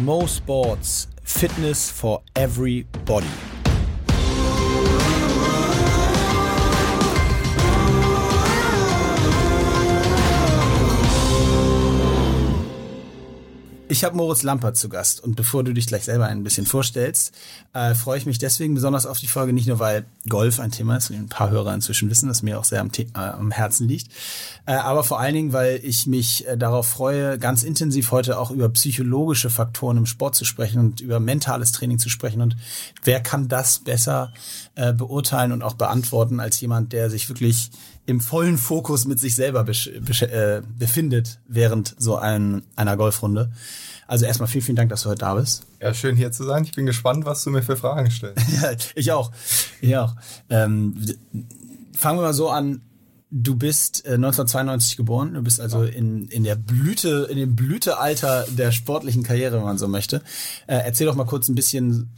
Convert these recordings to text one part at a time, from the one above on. Mo Sports, Fitness for Everybody. Ich habe Moritz Lampert zu Gast und bevor du dich gleich selber ein bisschen vorstellst, freue ich mich deswegen besonders auf die Folge, nicht nur weil Golf ein Thema ist, ein paar Hörer inzwischen wissen, das mir auch sehr am Herzen liegt, aber vor allen Dingen, weil ich mich darauf freue, ganz intensiv heute auch über psychologische Faktoren im Sport zu sprechen und über mentales Training zu sprechen, und wer kann das besser beurteilen und auch beantworten als jemand, der sich wirklich im vollen Fokus mit sich selber befindet während so einer Golfrunde. Also erstmal vielen, vielen Dank, dass du heute da bist. Ja, schön hier zu sein. Ich bin gespannt, was du mir für Fragen stellst. Ich auch. Fangen wir mal so an. Du bist 1992 geboren. Du bist also in dem Blütealter der sportlichen Karriere, wenn man so möchte. Erzähl doch mal kurz ein bisschen,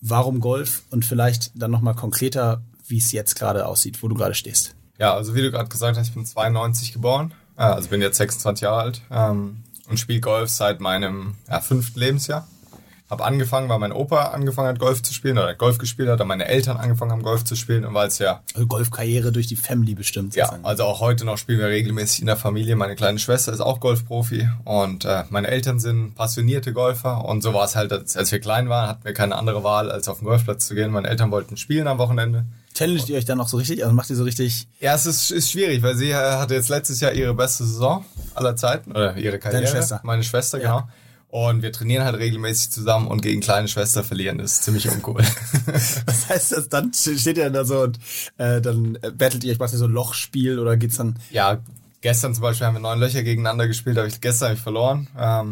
warum Golf, und vielleicht dann nochmal konkreter, wie es jetzt gerade aussieht, wo du gerade stehst. Ja, also wie du gerade gesagt hast, ich bin 92 geboren, also bin jetzt 26 Jahre alt und spiele Golf seit meinem 5. Lebensjahr. Habe angefangen, weil mein Opa angefangen hat, Golf zu spielen, oder Golf gespielt hat, dann meine Eltern angefangen haben, Golf zu spielen, und weil es ja... Also Golfkarriere durch die Family bestimmt. Ja, sozusagen. Also auch heute noch spielen wir regelmäßig in der Familie. Meine kleine Schwester ist auch Golfprofi und meine Eltern sind passionierte Golfer, und so war es halt, als wir klein waren, hatten wir keine andere Wahl, als auf den Golfplatz zu gehen. Meine Eltern wollten spielen am Wochenende. Challenged ihr euch dann auch so richtig? Also macht ihr so richtig... Ja, es ist schwierig, weil sie hatte jetzt letztes Jahr ihre beste Saison aller Zeiten, oder ihre Karriere. Deine Schwester. Meine Schwester, ja. Genau. Und wir trainieren halt regelmäßig zusammen, und gegen kleine Schwester verlieren ist ziemlich uncool. Was heißt das? Dann steht ihr da so und dann battelt ihr euch, macht ihr so ein Lochspiel, oder geht's dann... Ja, gestern zum Beispiel haben wir 9 Löcher gegeneinander gespielt, gestern habe ich verloren,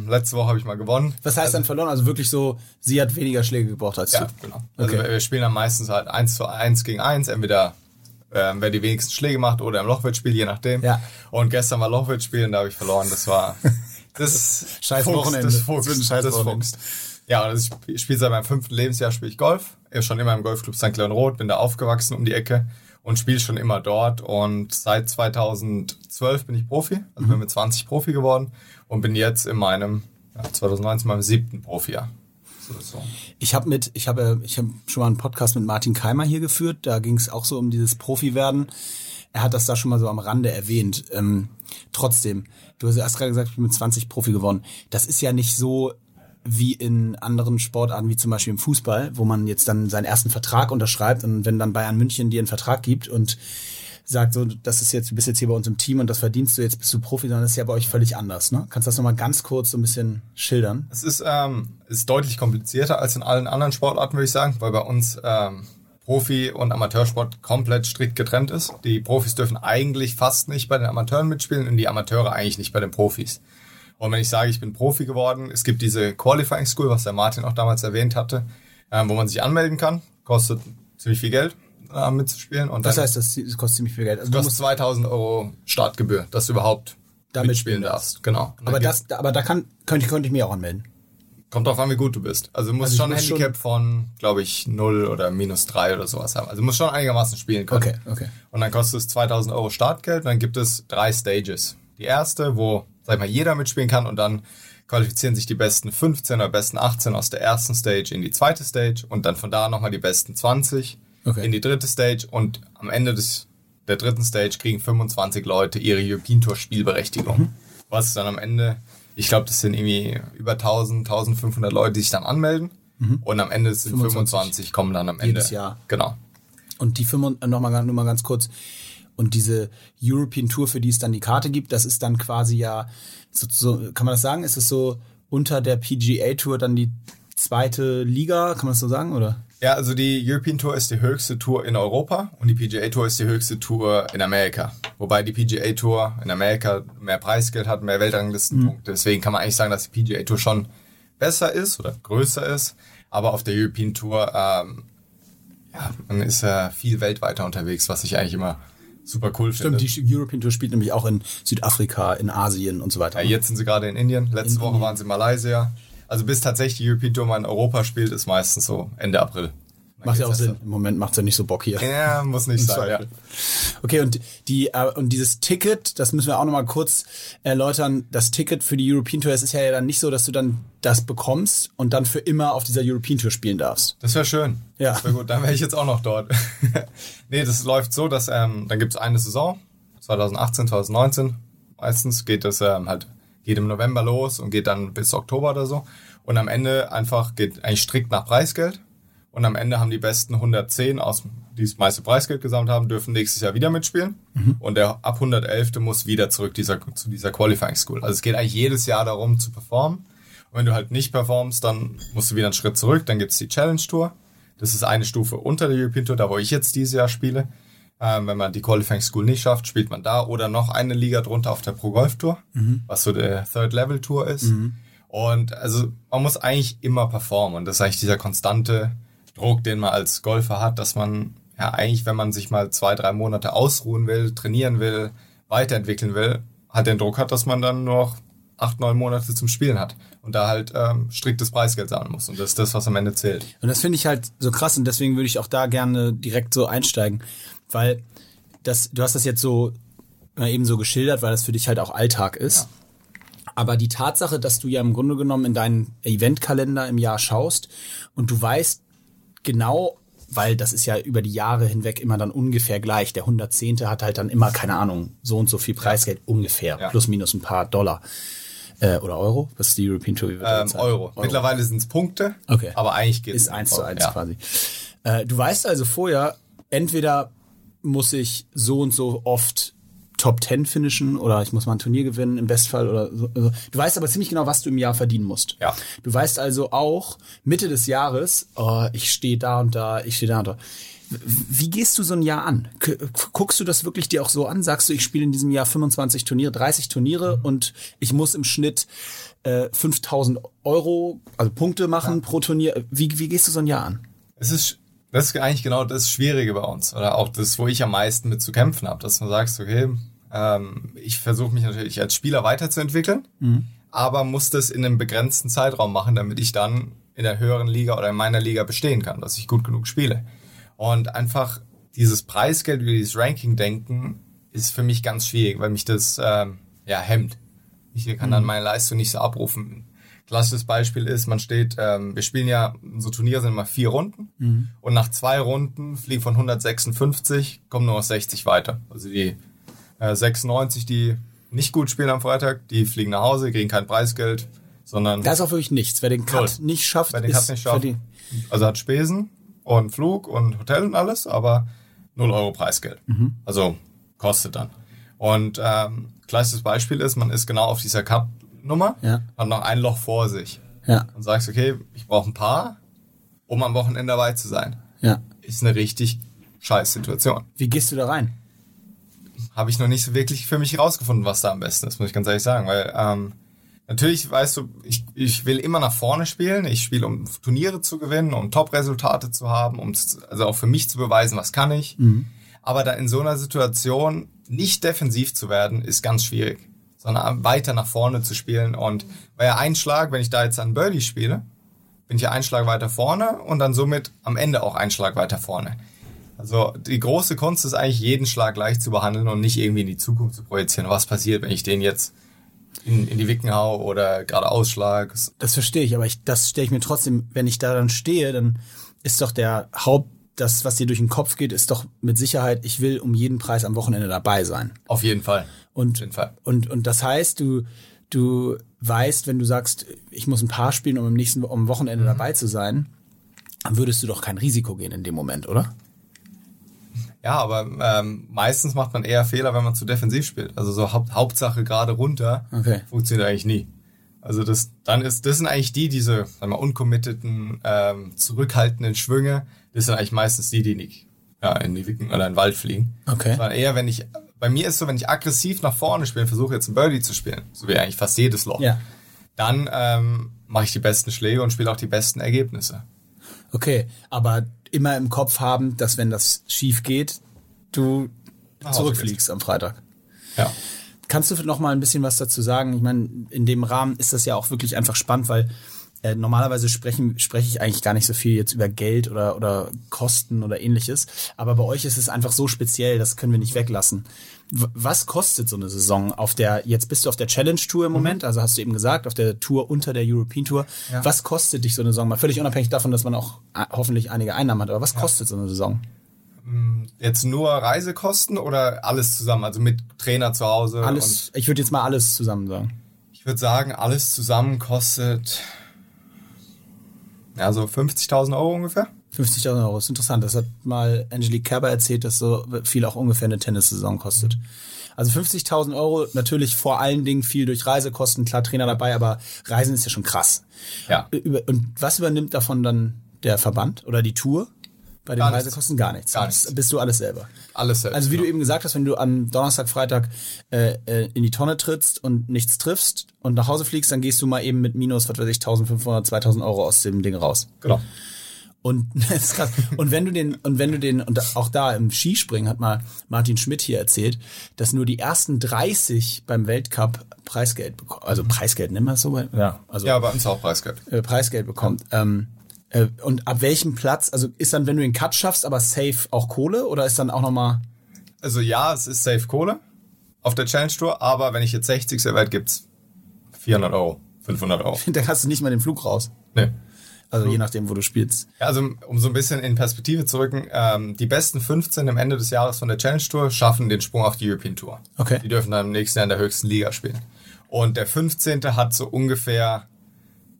letzte Woche habe ich mal gewonnen. Was heißt dann verloren? Also wirklich so, sie hat weniger Schläge gebraucht als du? Ja, genau. Okay. Also wir spielen dann meistens halt 1:1 gegen 1, entweder... wer die wenigsten Schläge macht oder im Lochwettspiel, je nachdem. Ja. Und gestern war Lochwettspiel und da habe ich verloren. Das war das scheiß Wochenende. Das Fuchs. Ja, und also ich spiele seit meinem 5. Lebensjahr spiele ich Golf. Ich war schon immer im Golfclub St. Leon-Rot, bin da aufgewachsen um die Ecke und spiele schon immer dort. Und seit 2012 bin ich Profi, also bin mit 20 Profi geworden und bin jetzt in meinem 2019 meinem 7. Profijahr. So. Ich habe schon mal einen Podcast mit Martin Keimer hier geführt, da ging es auch so um dieses Profi-Werden. Er hat das da schon mal so am Rande erwähnt. Trotzdem, du hast erst gerade gesagt, ich bin mit 20 Profi geworden. Das ist ja nicht so wie in anderen Sportarten, wie zum Beispiel im Fußball, wo man jetzt dann seinen ersten Vertrag unterschreibt, und wenn dann Bayern München dir einen Vertrag gibt und sagt so, das ist jetzt, du bist jetzt hier bei uns im Team und das verdienst du, jetzt bist du Profi, sondern das ist ja bei euch völlig anders, ne? Kannst du das nochmal ganz kurz so ein bisschen schildern? Es ist deutlich komplizierter als in allen anderen Sportarten, würde ich sagen, weil bei uns Profi- und Amateursport komplett strikt getrennt ist. Die Profis dürfen eigentlich fast nicht bei den Amateuren mitspielen und die Amateure eigentlich nicht bei den Profis. Und wenn ich sage, ich bin Profi geworden, es gibt diese Qualifying School, was der Martin auch damals erwähnt hatte, wo man sich anmelden kann, kostet ziemlich viel Geld, mitzuspielen. Und das heißt, das kostet ziemlich viel Geld. Also du musst 2.000 € Startgebühr, dass du überhaupt mitspielen darfst. Genau. Aber da könnte ich mich auch anmelden. Kommt drauf an, wie gut du bist. Also du musst schon ein Handicap von, glaube ich, 0 oder -3 oder sowas haben. Also du musst schon einigermaßen spielen können. Okay. Und dann kostet es 2.000 € Startgeld, und dann gibt es 3 Stages. Die erste, wo, sag ich mal, jeder mitspielen kann, und dann qualifizieren sich die besten 15 oder besten 18 aus der ersten Stage in die zweite Stage, und dann von da nochmal die besten 20. Okay. In die dritte Stage, und am Ende der dritten Stage kriegen 25 Leute ihre European Tour Spielberechtigung. Was dann am Ende, ich glaube, das sind irgendwie über 1.500 Leute, die sich dann anmelden. Und am Ende sind 25 kommen dann am Ende. Jedes Jahr. Genau. Und die 25, nur mal ganz kurz, und diese European Tour, für die es dann die Karte gibt, das ist dann quasi ja, so, kann man das sagen, ist es so unter der PGA Tour dann die zweite Liga, kann man das so sagen, oder? Ja, also die European Tour ist die höchste Tour in Europa und die PGA Tour ist die höchste Tour in Amerika. Wobei die PGA Tour in Amerika mehr Preisgeld hat, mehr Weltranglistenpunkte. Deswegen kann man eigentlich sagen, dass die PGA Tour schon besser ist oder größer ist. Aber auf der European Tour man ist viel weltweiter unterwegs, was ich eigentlich immer super cool finde. Stimmt, die European Tour spielt nämlich auch in Südafrika, in Asien und so weiter. Ja, jetzt sind sie gerade in Indien. Letzte Woche waren sie in Malaysia. Also bis tatsächlich die European Tour mal in Europa spielt, ist meistens so Ende April. Macht ja auch Sinn. Im Moment macht es ja nicht so Bock hier. Ja, muss nicht sein. Ja. Okay, und dieses Ticket, das müssen wir auch nochmal kurz erläutern. Das Ticket für die European Tour, es ist ja dann nicht so, dass du dann das bekommst und dann für immer auf dieser European Tour spielen darfst. Das wäre schön. Ja. Das wäre gut. Dann wäre ich jetzt auch noch dort. Nee, das läuft so, dass dann gibt es eine Saison, 2018, 2019. Meistens geht das geht im November los und geht dann bis Oktober oder so. Und am Ende geht eigentlich strikt nach Preisgeld. Und am Ende haben die besten 110, die das meiste Preisgeld gesammelt haben, dürfen nächstes Jahr wieder mitspielen. Mhm. Und der ab 111. muss wieder zurück zu dieser Qualifying School. Also es geht eigentlich jedes Jahr darum, zu performen. Und wenn du halt nicht performst, dann musst du wieder einen Schritt zurück. Dann gibt es die Challenge-Tour. Das ist eine Stufe unter der European Tour, da wo ich jetzt dieses Jahr spiele. Wenn man die Qualifying School nicht schafft, spielt man da oder noch eine Liga drunter auf der Pro-Golf-Tour, was so der Third-Level-Tour ist. Mhm. Und also man muss eigentlich immer performen. Und das ist eigentlich dieser konstante Druck, den man als Golfer hat, dass man ja eigentlich, wenn man sich mal 2-3 Monate ausruhen will, trainieren will, weiterentwickeln will, dass man dann noch 8-9 Monate zum Spielen hat und da halt striktes Preisgeld sammeln muss. Und das ist das, was am Ende zählt. Und das finde ich halt so krass und deswegen würde ich auch da gerne direkt so einsteigen, weil du hast das jetzt so eben so geschildert, weil das für dich halt auch Alltag ist. Ja. Aber die Tatsache, dass du ja im Grunde genommen in deinen Eventkalender im Jahr schaust und du weißt genau, weil das ist ja über die Jahre hinweg immer dann ungefähr gleich. Der 110. hat halt dann immer, keine Ahnung, so und so viel Preisgeld ungefähr, plus minus ein paar Dollar oder Euro. Was ist die European Tour? Euro. Mittlerweile sind es Punkte, okay. Aber eigentlich geht es. Ist 1:1 quasi. Du weißt also vorher, entweder muss ich so und so oft Top 10 finishen oder ich muss mal ein Turnier gewinnen im Bestfall oder so. Du weißt aber ziemlich genau, was du im Jahr verdienen musst. Ja. Du weißt also auch Mitte des Jahres, ich stehe da und da, ich stehe da und da. Wie gehst du so ein Jahr an? Guckst du das wirklich dir auch so an? Sagst du, ich spiele in diesem Jahr 25 Turniere, 30 Turniere und ich muss im Schnitt 5.000 Euro, also Punkte machen pro Turnier. Wie gehst du so ein Jahr an? Das ist eigentlich genau das Schwierige bei uns oder auch das, wo ich am meisten mit zu kämpfen habe, dass man sagt, okay, ich versuche mich natürlich als Spieler weiterzuentwickeln, aber muss das in einem begrenzten Zeitraum machen, damit ich dann in der höheren Liga oder in meiner Liga bestehen kann, dass ich gut genug spiele. Und einfach dieses Preisgeld über dieses Ranking-Denken ist für mich ganz schwierig, weil mich das hemmt. Ich kann dann meine Leistung nicht so abrufen. Klassisches Beispiel ist, man steht, wir spielen ja, so Turniere sind immer 4 Runden und nach 2 Runden fliegen von 156, kommen nur noch 60 weiter. Also die 96, die nicht gut spielen am Freitag, die fliegen nach Hause, kriegen kein Preisgeld, sondern... Da ist auch wirklich nichts, wer den Cut nicht schafft, also hat Spesen und Flug und Hotel und alles, aber 0 Euro Preisgeld. Mhm. Also kostet dann. Und klassisches Beispiel ist, man ist genau auf dieser Cup-Nummer, hat noch ein Loch vor sich und sagst, okay, ich brauche ein paar, um am Wochenende dabei zu sein. Ja. Ist eine richtig scheiß Situation. Wie gehst du da rein? Habe ich noch nicht so wirklich für mich rausgefunden, was da am besten ist, muss ich ganz ehrlich sagen, weil natürlich, weißt du, ich will immer nach vorne spielen, ich spiele, um Turniere zu gewinnen, um Top-Resultate zu haben, um also auch für mich zu beweisen, was kann ich, aber da in so einer Situation nicht defensiv zu werden, ist ganz schwierig. Sondern weiter nach vorne zu spielen. Und weil ja ein Schlag, wenn ich da jetzt an Birdie spiele, bin ich ja ein Schlag weiter vorne und dann somit am Ende auch ein Schlag weiter vorne. Also die große Kunst ist eigentlich, jeden Schlag gleich zu behandeln und nicht irgendwie in die Zukunft zu projizieren. Was passiert, wenn ich den jetzt in die Wicken hau oder gerade ausschlag? Das verstehe ich, aber das stelle ich mir trotzdem, wenn ich da dann stehe, dann ist doch das, was dir durch den Kopf geht, ist doch mit Sicherheit, ich will um jeden Preis am Wochenende dabei sein. Auf jeden Fall. Und das heißt, du weißt, wenn du sagst, ich muss ein Paar spielen, um am Wochenende dabei zu sein, dann würdest du doch kein Risiko gehen in dem Moment, oder? Ja, aber meistens macht man eher Fehler, wenn man zu defensiv spielt. Also so Hauptsache gerade runter funktioniert eigentlich nie. Also das sind eigentlich diese uncommitteden, zurückhaltenden Schwünge, das sind eigentlich meistens die nicht in die Wicken oder in den Wald fliegen. Okay. Sondern eher, bei mir ist so, wenn ich aggressiv nach vorne spiele, versuche jetzt einen Birdie zu spielen, so wie eigentlich fast jedes Loch, dann mache ich die besten Schläge und spiele auch die besten Ergebnisse. Okay, aber immer im Kopf haben, dass wenn das schief geht, du zurückfliegst am Freitag. Ja. Kannst du noch mal ein bisschen was dazu sagen? Ich meine, in dem Rahmen ist das ja auch wirklich einfach spannend, weil Normalerweise spreche ich eigentlich gar nicht so viel jetzt über Geld oder Kosten oder ähnliches, aber bei euch ist es einfach so speziell, das können wir nicht weglassen. Was kostet so eine Saison auf der, jetzt bist du auf der Challenge-Tour im Moment, also hast du eben gesagt, auf der Tour unter der European Tour, ja. Was kostet dich so eine Saison? Mal völlig unabhängig davon, dass man auch hoffentlich einige Einnahmen hat, aber was kostet so eine Saison? Jetzt nur Reisekosten oder alles zusammen, also mit Trainer zu Hause? Alles, ich würde jetzt mal alles zusammen sagen. Ich würde sagen, alles zusammen kostet ja so 50.000 Euro ungefähr. 50.000 Euro, ist interessant. Das hat mal Angelique Kerber erzählt, dass so viel auch ungefähr eine Tennissaison kostet. Also 50.000 Euro, natürlich vor allen Dingen viel durch Reisekosten, klar Trainer dabei, aber Reisen ist ja schon krass. Ja. Und was übernimmt davon dann der Verband oder die Tour? Bei den Reisekosten gar nichts. Gar nichts. Bist du alles selber. Alles selber. Also wie du eben gesagt hast, wenn du am Donnerstag, Freitag in die Tonne trittst und nichts triffst und nach Hause fliegst, dann gehst du mal eben mit minus, was weiß ich, 1.500, 2.000 Euro aus dem Ding raus. Genau. Und das ist krass. Und auch da im Skispringen hat mal Martin Schmidt hier erzählt, dass nur die ersten 30 beim Weltcup Preisgeld bekommen. Also Preisgeld, nennen wir es so? Ja, also, ja, bei uns auch Preisgeld. Preisgeld bekommt. Und ab welchem Platz, also ist dann, wenn du den Cut schaffst, aber safe auch Kohle oder ist dann auch nochmal? Also ja, es ist safe Kohle auf der Challenge Tour, aber wenn ich jetzt 60 erwählt, gibt's 400 Euro, 500 Euro. Dann hast du nicht mal den Flug raus. Nee. Also je nachdem, wo du spielst. Ja, also um so ein bisschen in Perspektive zu rücken, die besten 15 am Ende des Jahres von der Challenge Tour schaffen den Sprung auf die European Tour. Okay. Die dürfen dann im nächsten Jahr in der höchsten Liga spielen. Und der 15. hat so ungefähr,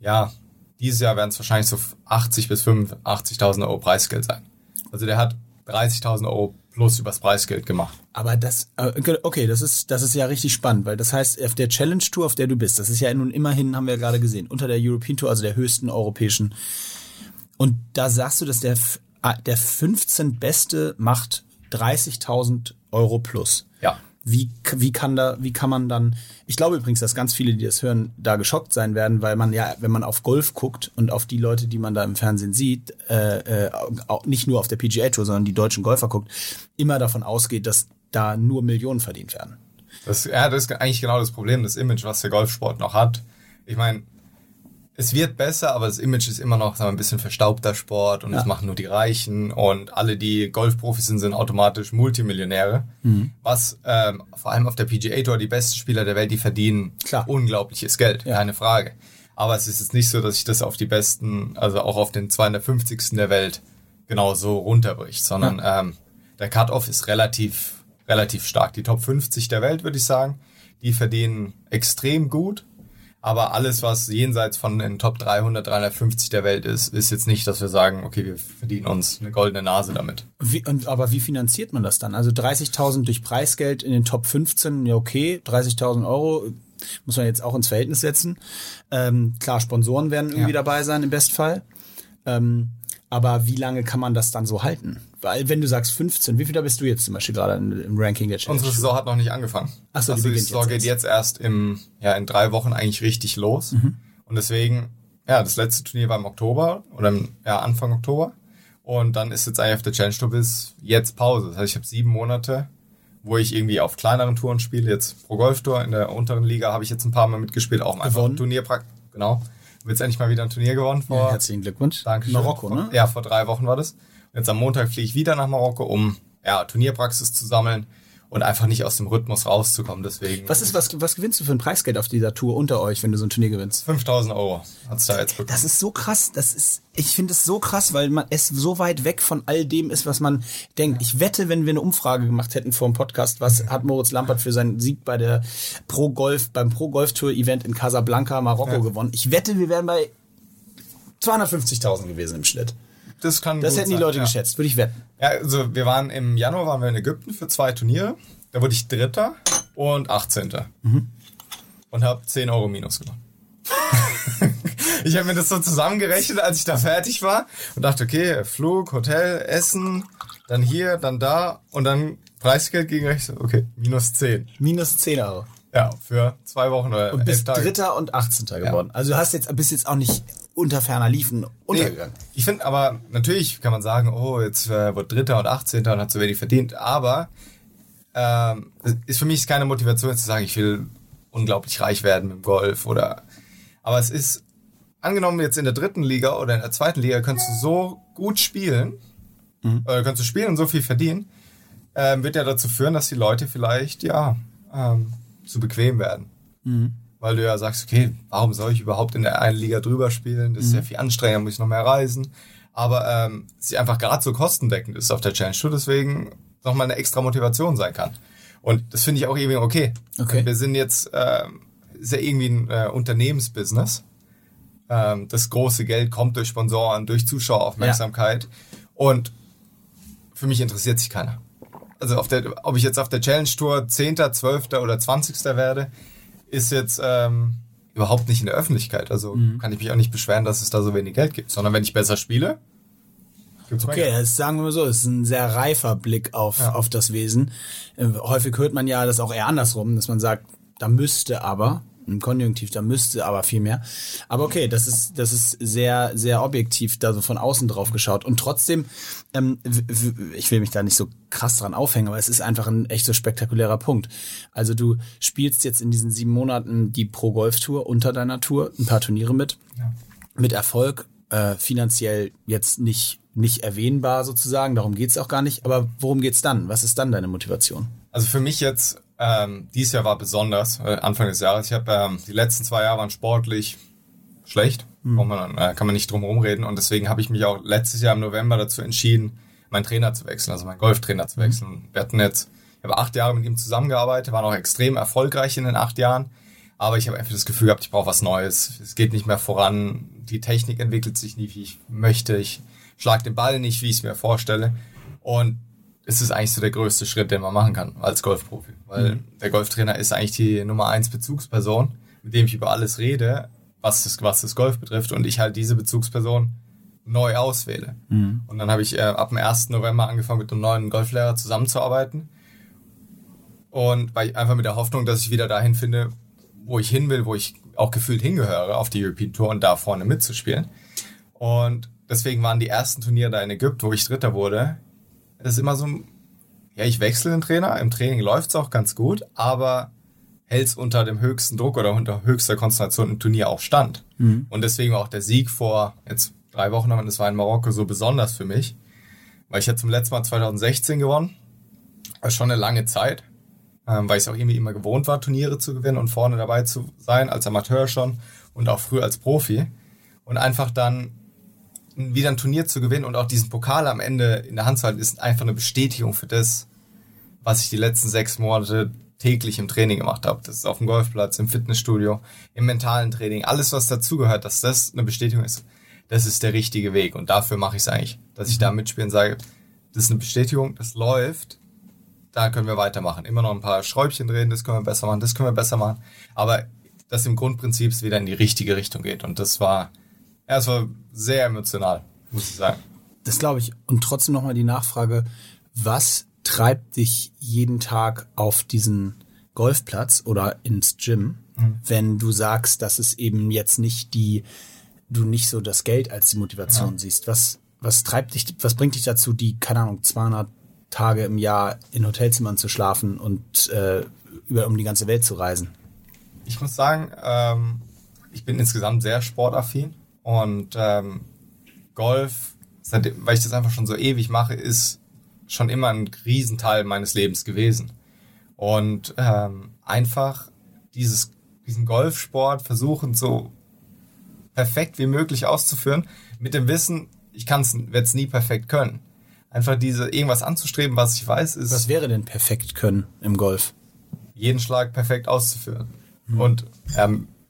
ja, dieses Jahr werden es wahrscheinlich so 80 bis 85.000 Euro Preisgeld sein. Also der hat 30.000 Euro plus übers Preisgeld gemacht. Aber das, okay, das ist ja richtig spannend, weil das heißt, auf der Challenge-Tour, auf der du bist, das ist ja nun immerhin, haben wir ja gerade gesehen, unter der European Tour, also der höchsten europäischen. Und da sagst du, dass der 15. Beste macht 30.000 Euro plus. Ja. Wie kann man dann, ich glaube übrigens, dass ganz viele, die das hören, da geschockt sein werden, weil man ja, wenn man auf Golf guckt und auf die Leute, die man da im Fernsehen sieht, auch nicht nur auf der PGA Tour, sondern die deutschen Golfer guckt, immer davon ausgeht, dass da nur Millionen verdient werden. Das ist eigentlich genau das Problem, das Image, was der Golfsport noch hat. Ich meine, es wird besser, aber das Image ist immer noch, sagen wir, ein bisschen verstaubter Sport und das machen nur die Reichen und alle, die Golfprofis sind, sind automatisch Multimillionäre. Mhm. Was vor allem auf der PGA Tour die besten Spieler der Welt, die verdienen unglaubliches Geld, keine Frage. Aber es ist jetzt nicht so, dass ich das auf die besten, also auch auf den 250. der Welt genau so runterbricht, sondern der Cut-Off ist relativ stark. Die Top 50 der Welt, würde ich sagen, die verdienen extrem gut. Aber alles, was jenseits von den Top 300, 350 der Welt ist, ist jetzt nicht, dass wir sagen, okay, wir verdienen uns eine goldene Nase damit. Aber wie finanziert man das dann? Also 30.000 durch Preisgeld in den Top 15, ja okay, 30.000 Euro muss man jetzt auch ins Verhältnis setzen. Klar, Sponsoren werden irgendwie dabei sein im Bestfall. Aber wie lange kann man das dann so halten? Weil wenn du sagst 15, wie viel da bist du jetzt zum Beispiel gerade im Ranking der Challenge? Unsere Saison hat noch nicht angefangen. Achso, die Saison geht jetzt erst in 3 Wochen eigentlich richtig los. Mhm. Und deswegen, ja, das letzte Turnier war im Oktober oder Anfang Oktober. Und dann ist jetzt eigentlich auf der Challenge Tour bis jetzt Pause. Das heißt, ich habe 7 Monate, wo ich irgendwie auf kleineren Touren spiele. Jetzt Pro-Golf-Tour in der unteren Liga habe ich jetzt ein paar Mal mitgespielt, auch einfach ein Turnier praktisch. Genau. Habe jetzt endlich mal wieder ein Turnier gewonnen. Herzlichen Glückwunsch. Dankeschön. Marokko, ne? Ja, vor 3 Wochen war das. Jetzt am Montag fliege ich wieder nach Marokko, um Turnierpraxis zu sammeln und einfach nicht aus dem Rhythmus rauszukommen. Deswegen. Was gewinnst du für ein Preisgeld auf dieser Tour unter euch, wenn du so ein Turnier gewinnst? 5.000 Euro hat es da jetzt bekommen. Das ist so krass. Ich finde es so krass, weil es so weit weg von all dem ist, was man denkt. Ich wette, wenn wir eine Umfrage gemacht hätten vor dem Podcast, was hat Moritz Lampert für seinen Sieg bei der beim Pro-Golf-Tour-Event in Casablanca, Marokko gewonnen. Ich wette, wir wären bei 250.000 gewesen im Schnitt. Das hätten die Leute geschätzt, würde ich wetten. Ja, also im Januar waren wir in Ägypten für 2 Turniere. Da wurde ich Dritter und 18. Und habe 10 Euro minus genommen. Ich habe mir das so zusammengerechnet, als ich da fertig war und dachte, okay, Flug, Hotel, Essen, dann hier, dann da und dann Preisgeld gegen rechts. Okay, minus 10. Minus 10 Euro. Ja, für 2 Wochen oder 11 Tage. Und bist Dritter und 18. geworden. Also du bist jetzt auch nicht unter ferner Liefen untergegangen. Nee, ich finde aber, natürlich kann man sagen, jetzt wird Dritter und 18. und hat so wenig verdient, aber ist für mich keine Motivation zu sagen, ich will unglaublich reich werden mit dem Golf. Aber es ist angenommen jetzt in der dritten Liga oder in der zweiten Liga kannst du so gut spielen, kannst du spielen und so viel verdienen, wird ja dazu führen, dass die Leute vielleicht zu bequem werden. Mhm. Weil du ja sagst, okay, warum soll ich überhaupt in der einen Liga drüber spielen? Das ist ja viel anstrengender, muss ich noch mehr reisen. Aber sie einfach gerade so kostendeckend ist auf der Challenge-Tour, deswegen nochmal eine extra Motivation sein kann. Und das finde ich auch irgendwie okay. Wir sind jetzt, ist ja irgendwie ein Unternehmensbusiness. Das große Geld kommt durch Sponsoren, durch Zuschaueraufmerksamkeit. Ja. Und für mich interessiert sich keiner. Also ob ich jetzt auf der Challenge-Tour 10., 12. oder 20. werde, ist jetzt überhaupt nicht in der Öffentlichkeit. Also kann ich mich auch nicht beschweren, dass es da so wenig Geld gibt. Sondern wenn ich besser spiele, gibt's mehr Geld. Okay, das sagen wir mal so, es ist ein sehr reifer Blick auf das Wesen. Häufig hört man ja das auch eher andersrum, dass man sagt, da müsste aber, im Konjunktiv, da müsste aber viel mehr. Aber okay, das ist sehr, sehr objektiv da so von außen drauf geschaut. Und trotzdem, ich will mich da nicht so krass dran aufhängen, aber es ist einfach ein echt so spektakulärer Punkt. Also du spielst jetzt in diesen 7 Monaten die Pro-Golf-Tour unter deiner Tour, ein paar Turniere mit Erfolg, finanziell jetzt nicht erwähnbar sozusagen, darum geht's auch gar nicht. Aber worum geht's dann? Was ist dann deine Motivation? Also für mich jetzt, dieses Jahr war besonders, Anfang des Jahres. Ich habe die letzten 2 Jahre waren sportlich schlecht, kann man nicht drum rumreden. Und deswegen habe ich mich auch letztes Jahr im November dazu entschieden, meinen Trainer zu wechseln, also meinen Golftrainer zu wechseln. Wir hatten ich habe 8 Jahre mit ihm zusammengearbeitet, waren auch extrem erfolgreich in den 8 Jahren. Aber ich habe einfach das Gefühl gehabt, ich brauche was Neues. Es geht nicht mehr voran. Die Technik entwickelt sich nie, wie ich möchte. Ich schlage den Ball nicht, wie ich es mir vorstelle. Und es ist eigentlich so der größte Schritt, den man machen kann als Golfprofi. Weil der Golftrainer ist eigentlich die Nummer 1 Bezugsperson, mit dem ich über alles rede, was das Golf betrifft. Und ich halt diese Bezugsperson neu auswähle. Und dann habe ich ab dem 1. November angefangen, mit einem neuen Golflehrer zusammenzuarbeiten. Und weil ich einfach mit der Hoffnung, dass ich wieder dahin finde, wo ich hin will, wo ich auch gefühlt hingehöre, auf die European Tour und da vorne mitzuspielen. Und deswegen waren die ersten Turniere da in Ägypten, wo ich Dritter wurde. Das ist immer so, ich wechsle den Trainer, im Training läuft es auch ganz gut, aber hält es unter dem höchsten Druck oder unter höchster Konzentration im Turnier auch stand. Und deswegen war auch der Sieg vor jetzt 3 Wochen, und das war in Marokko so besonders für mich, weil ich ja zum letzten Mal 2016 gewonnen, war schon eine lange Zeit, weil ich es auch irgendwie immer gewohnt war, Turniere zu gewinnen und vorne dabei zu sein, als Amateur schon und auch früh als Profi. Und einfach dann wieder ein Turnier zu gewinnen und auch diesen Pokal am Ende in der Hand zu halten, ist einfach eine Bestätigung für das, was ich die letzten 6 Monate täglich im Training gemacht habe. Das ist auf dem Golfplatz, im Fitnessstudio, im mentalen Training, alles, was dazugehört, dass das eine Bestätigung ist. Das ist der richtige Weg und dafür mache ich es eigentlich, dass ich da mitspiele und sage, das ist eine Bestätigung, das läuft, da können wir weitermachen. Immer noch ein paar Schräubchen drehen, das können wir besser machen. Aber dass im Grundprinzip es wieder in die richtige Richtung geht und das war... Ja, es war sehr emotional, muss ich sagen. Das glaube ich. Und trotzdem nochmal die Nachfrage, was treibt dich jeden Tag auf diesen Golfplatz oder ins Gym, wenn du sagst, dass es eben jetzt du nicht so das Geld als die Motivation siehst? Was treibt dich, was bringt dich dazu, die, keine Ahnung, 200 Tage im Jahr in Hotelzimmern zu schlafen und um die ganze Welt zu reisen? Ich muss sagen, ich bin insgesamt sehr sportaffin. Und Golf, weil ich das einfach schon so ewig mache, ist schon immer ein Riesenteil meines Lebens gewesen. Und einfach diesen Golfsport versuchen, so perfekt wie möglich auszuführen, mit dem Wissen, ich werde es nie perfekt können. Einfach irgendwas anzustreben, was ich weiß, ist... Was wäre denn perfekt können im Golf? Jeden Schlag perfekt auszuführen. Und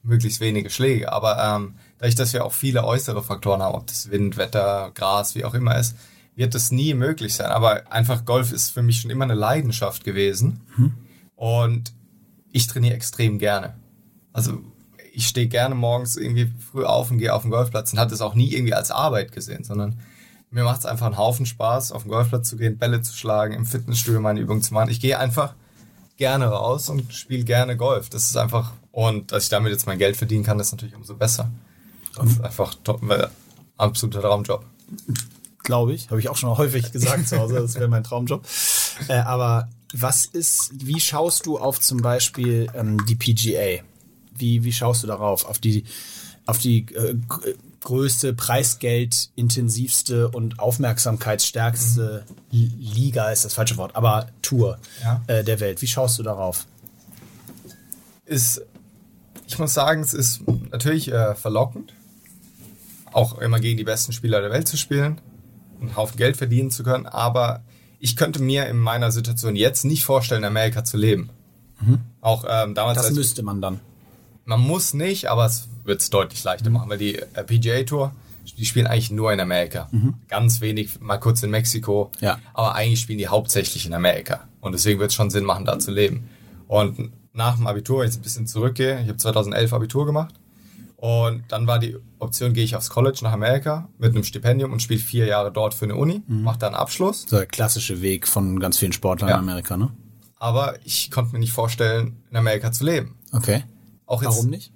möglichst wenige Schläge, aber... dadurch, dass wir auch viele äußere Faktoren haben, ob das Wind, Wetter, Gras, wie auch immer ist, wird das nie möglich sein. Aber einfach Golf ist für mich schon immer eine Leidenschaft gewesen. Und ich trainiere extrem gerne. Also ich stehe gerne morgens irgendwie früh auf und gehe auf den Golfplatz und habe das auch nie irgendwie als Arbeit gesehen, sondern mir macht es einfach einen Haufen Spaß, auf den Golfplatz zu gehen, Bälle zu schlagen, im Fitnessstudio meine Übungen zu machen. Ich gehe einfach gerne raus und spiele gerne Golf. Das ist einfach, und dass ich damit jetzt mein Geld verdienen kann, ist natürlich umso besser. Das ist einfach top, absoluter Traumjob. Glaube ich, habe ich auch schon häufig gesagt zu Hause, das wäre mein Traumjob. Aber wie schaust du auf zum Beispiel die PGA? Wie schaust du darauf? Auf die auf die größte, preisgeldintensivste und aufmerksamkeitsstärkste Liga, ist das falsche Wort, aber Tour der Welt. Wie schaust du darauf? Ich muss sagen, es ist natürlich verlockend, auch immer gegen die besten Spieler der Welt zu spielen, einen Haufen Geld verdienen zu können, aber ich könnte mir in meiner Situation jetzt nicht vorstellen, in Amerika zu leben. Mhm. Auch damals. Das müsste man dann. Man muss nicht, aber es wird es deutlich leichter machen, weil die PGA Tour, die spielen eigentlich nur in Amerika. Mhm. Ganz wenig, mal kurz in Mexiko, aber eigentlich spielen die hauptsächlich in Amerika. Und deswegen wird es schon Sinn machen, da zu leben. Und nach dem Abitur, jetzt ein bisschen zurückgehe, ich habe 2011 Abitur gemacht und dann war die Option, gehe ich aufs College nach Amerika mit einem Stipendium und spiele 4 Jahre dort für eine Uni, mache dann Abschluss. Der klassische Weg von ganz vielen Sportlern in Amerika, ne? Aber ich konnte mir nicht vorstellen, in Amerika zu leben. Okay. Auch jetzt, warum nicht?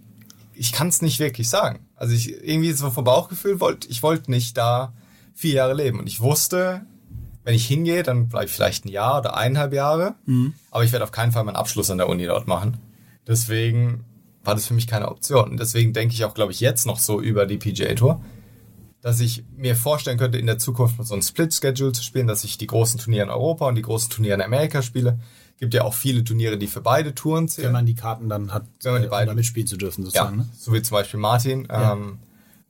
Ich kann es nicht wirklich sagen. Also irgendwie so vom Bauchgefühl, ich wollte nicht da 4 Jahre leben. Und ich wusste, wenn ich hingehe, dann bleibe ich vielleicht 1 Jahr oder 1,5 Jahre. Mhm. Aber ich werde auf keinen Fall meinen Abschluss an der Uni dort machen. Deswegen war das für mich keine Option. Und deswegen denke ich auch, glaube ich, jetzt noch so über die PGA Tour, dass ich mir vorstellen könnte, in der Zukunft mit so einem Split-Schedule zu spielen, dass ich die großen Turniere in Europa und die großen Turniere in Amerika spiele. Gibt ja auch viele Turniere, die für beide Touren zählen. Wenn man die Karten dann hat, um da mitspielen zu dürfen, sozusagen. Ja, ne? So wie zum Beispiel Martin,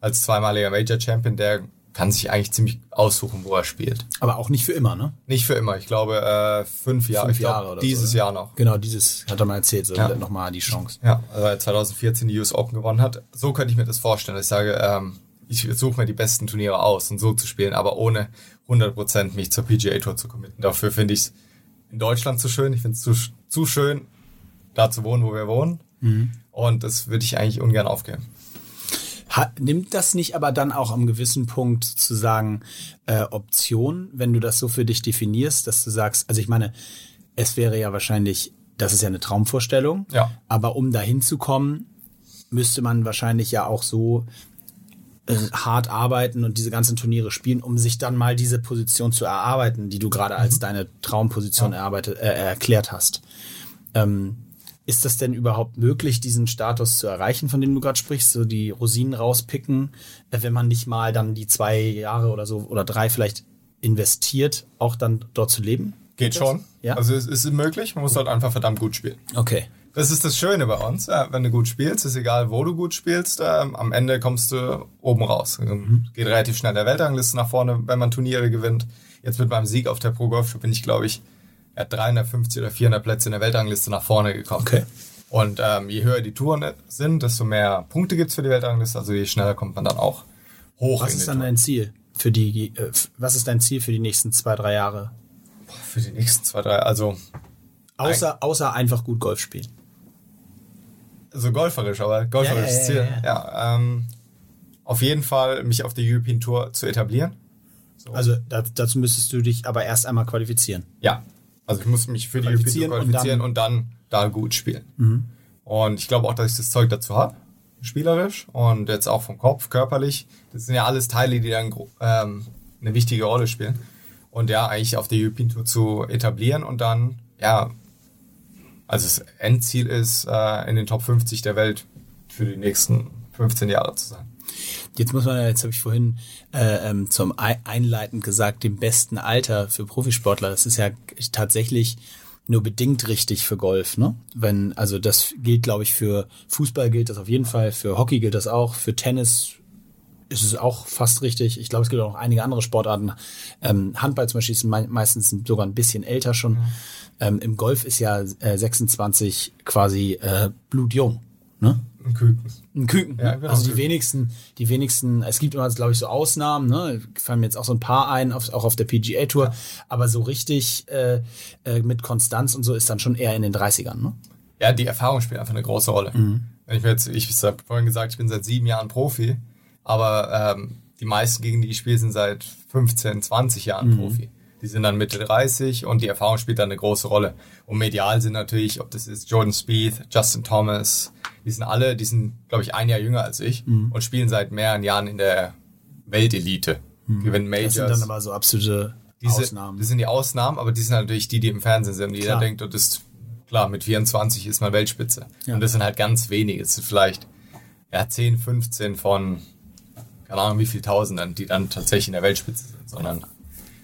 als zweimaliger Major-Champion, der kann sich eigentlich ziemlich aussuchen, wo er spielt. Aber auch nicht für immer, ne? Nicht für immer. Ich glaube, 5 Jahre. Dieses Jahr noch. Genau, dieses hat er mal erzählt. So nochmal die Chance. Ja, also weil er 2014 die US Open gewonnen hat. So könnte ich mir das vorstellen. Ich sage, ich suche mir die besten Turniere aus und so zu spielen, aber ohne 100% mich zur PGA Tour zu committen. Dafür finde ich es in Deutschland zu schön. Ich finde es zu schön, da zu wohnen, wo wir wohnen. Mhm. Und das würde ich eigentlich ungern aufgeben. Nimmt das nicht aber dann auch am gewissen Punkt zu sagen Option, wenn du das so für dich definierst, dass du sagst, also ich meine, es wäre ja wahrscheinlich, das ist ja eine Traumvorstellung, aber um da hinzukommen, müsste man wahrscheinlich ja auch so hart arbeiten und diese ganzen Turniere spielen, um sich dann mal diese Position zu erarbeiten, die du gerade als deine Traumposition erklärt hast. Ist das denn überhaupt möglich, diesen Status zu erreichen, von dem du gerade sprichst, so die Rosinen rauspicken, wenn man nicht mal dann die 2 Jahre oder so oder 3 vielleicht investiert, auch dann dort zu leben? Geht schon. Ja? Also es ist möglich, man muss dort einfach verdammt gut spielen. Okay. Das ist das Schöne bei uns, wenn du gut spielst, ist egal, wo du gut spielst, am Ende kommst du oben raus. Geht relativ schnell der Weltrangliste nach vorne, wenn man Turniere gewinnt. Jetzt mit meinem Sieg auf der Pro-Golf-Tour bin ich, glaube ich, 350 oder 400 Plätze in der Weltrangliste nach vorne gekommen. Okay. Und je höher die Touren sind, desto mehr Punkte gibt es für die Weltrangliste, also je schneller kommt man dann auch hoch. Was ist dann dein Ziel für die? Was ist dein Ziel für die nächsten 2-3 Jahre? Für die nächsten 2-3, also außer einfach gut Golf spielen. So golferisch, aber golferisches Ziel. Ja. Auf jeden Fall mich auf der European Tour zu etablieren. So. Also dazu müsstest du dich aber erst einmal qualifizieren. Ja, also ich muss mich für die European Tour qualifizieren und dann da gut spielen. Mhm. Und ich glaube auch, dass ich das Zeug dazu habe, spielerisch und jetzt auch vom Kopf, körperlich. Das sind ja alles Teile, die dann eine wichtige Rolle spielen. Und ja, eigentlich auf der European Tour zu etablieren und dann, also das Endziel ist, in den Top 50 der Welt für die nächsten 15 Jahre zu sein. Jetzt habe ich vorhin zum einleitend gesagt, dem besten Alter für Profisportler. Das ist ja tatsächlich nur bedingt richtig für Golf, ne? Also das gilt, glaube ich, für Fußball gilt das auf jeden Fall, für Hockey gilt das auch, für Tennis ist es auch fast richtig. Ich glaube, es gibt auch noch einige andere Sportarten. Handball zum Beispiel ist meistens sogar ein bisschen älter schon. Ja. Im Golf ist ja 26 quasi blutjung. Ne? Ein Küken. Ja, genau, also die wenigsten, es gibt immer, glaube ich, so Ausnahmen, ne? Fallen mir jetzt auch so ein paar ein, auch auf der PGA Tour, aber so richtig mit Konstanz und so ist dann schon eher in den 30ern. Ne? Ja, die Erfahrung spielt einfach eine große Rolle. Mhm. Ich habe vorhin gesagt, ich bin seit 7 Jahren Profi, aber die meisten, gegen die ich spiele, sind seit 15, 20 Jahren Profi. Die sind dann Mitte 30 und die Erfahrung spielt dann eine große Rolle. Und medial sind natürlich, ob das ist Jordan Spieth, Justin Thomas, die sind, glaube ich, 1 Jahr jünger als ich und spielen seit mehreren Jahren in der Weltelite. Gewinnen Majors. Das sind dann aber so absolute Ausnahmen. Das sind die Ausnahmen, aber die sind natürlich die im Fernsehen sind. Und jeder denkt, mit 24 ist man Weltspitze. Ja. Und das sind halt ganz wenige. Es sind vielleicht ja, 10, 15 von, keine Ahnung wie viel Tausenden, die dann tatsächlich in der Weltspitze sind, sondern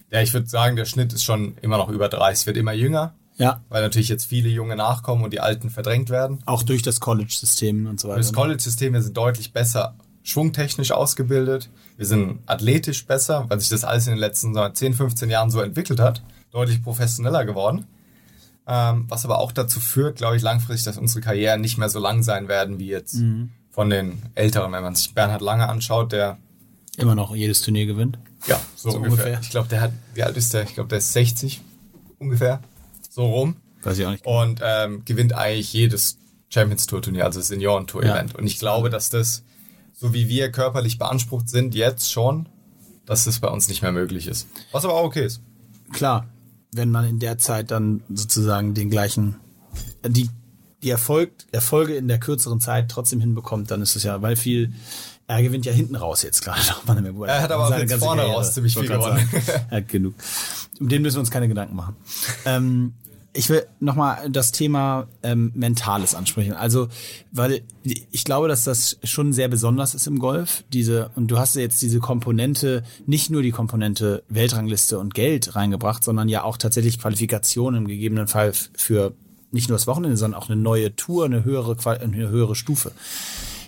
ja, ich würde sagen, der Schnitt ist schon immer noch über 30, wird immer jünger. Ja. Weil natürlich jetzt viele Junge nachkommen und die Alten verdrängt werden. Auch durch das College-System und so weiter. Durch das College-System, wir sind deutlich besser schwungtechnisch ausgebildet. Wir sind athletisch besser, weil sich das alles in den letzten 10, 15 Jahren so entwickelt hat. Deutlich professioneller geworden. Was aber auch dazu führt, glaube ich, langfristig, dass unsere Karrieren nicht mehr so lang sein werden wie jetzt von den Älteren. Wenn man sich Bernhard Langer anschaut, der immer noch jedes Turnier gewinnt. Ja, so ungefähr. Ich glaube, der hat, wie alt ist der? Ich glaube, der ist 60 ungefähr. So rum. Weiß ich auch nicht. Und gewinnt eigentlich jedes Champions-Tour-Turnier, also Senioren-Tour-Event. Ja. Und ich glaube, dass das, so wie wir körperlich beansprucht sind, jetzt schon, dass das bei uns nicht mehr möglich ist. Was aber auch okay ist. Klar, wenn man in der Zeit dann sozusagen den gleichen, die Erfolge in der kürzeren Zeit trotzdem hinbekommt, dann ist es ja, weil viel, er gewinnt ja hinten raus jetzt gerade nochmal. Er hat aber auch jetzt vorne Karriere raus ziemlich viel gewonnen. Er hat genug. Um den müssen wir uns keine Gedanken machen. Ich will nochmal das Thema Mentales ansprechen. Also, weil ich glaube, dass das schon sehr besonders ist im Golf. Und du hast ja jetzt diese Komponente, nicht nur die Komponente Weltrangliste und Geld reingebracht, sondern ja auch tatsächlich Qualifikationen im gegebenen Fall für nicht nur das Wochenende, sondern auch eine neue Tour, eine höhere Stufe.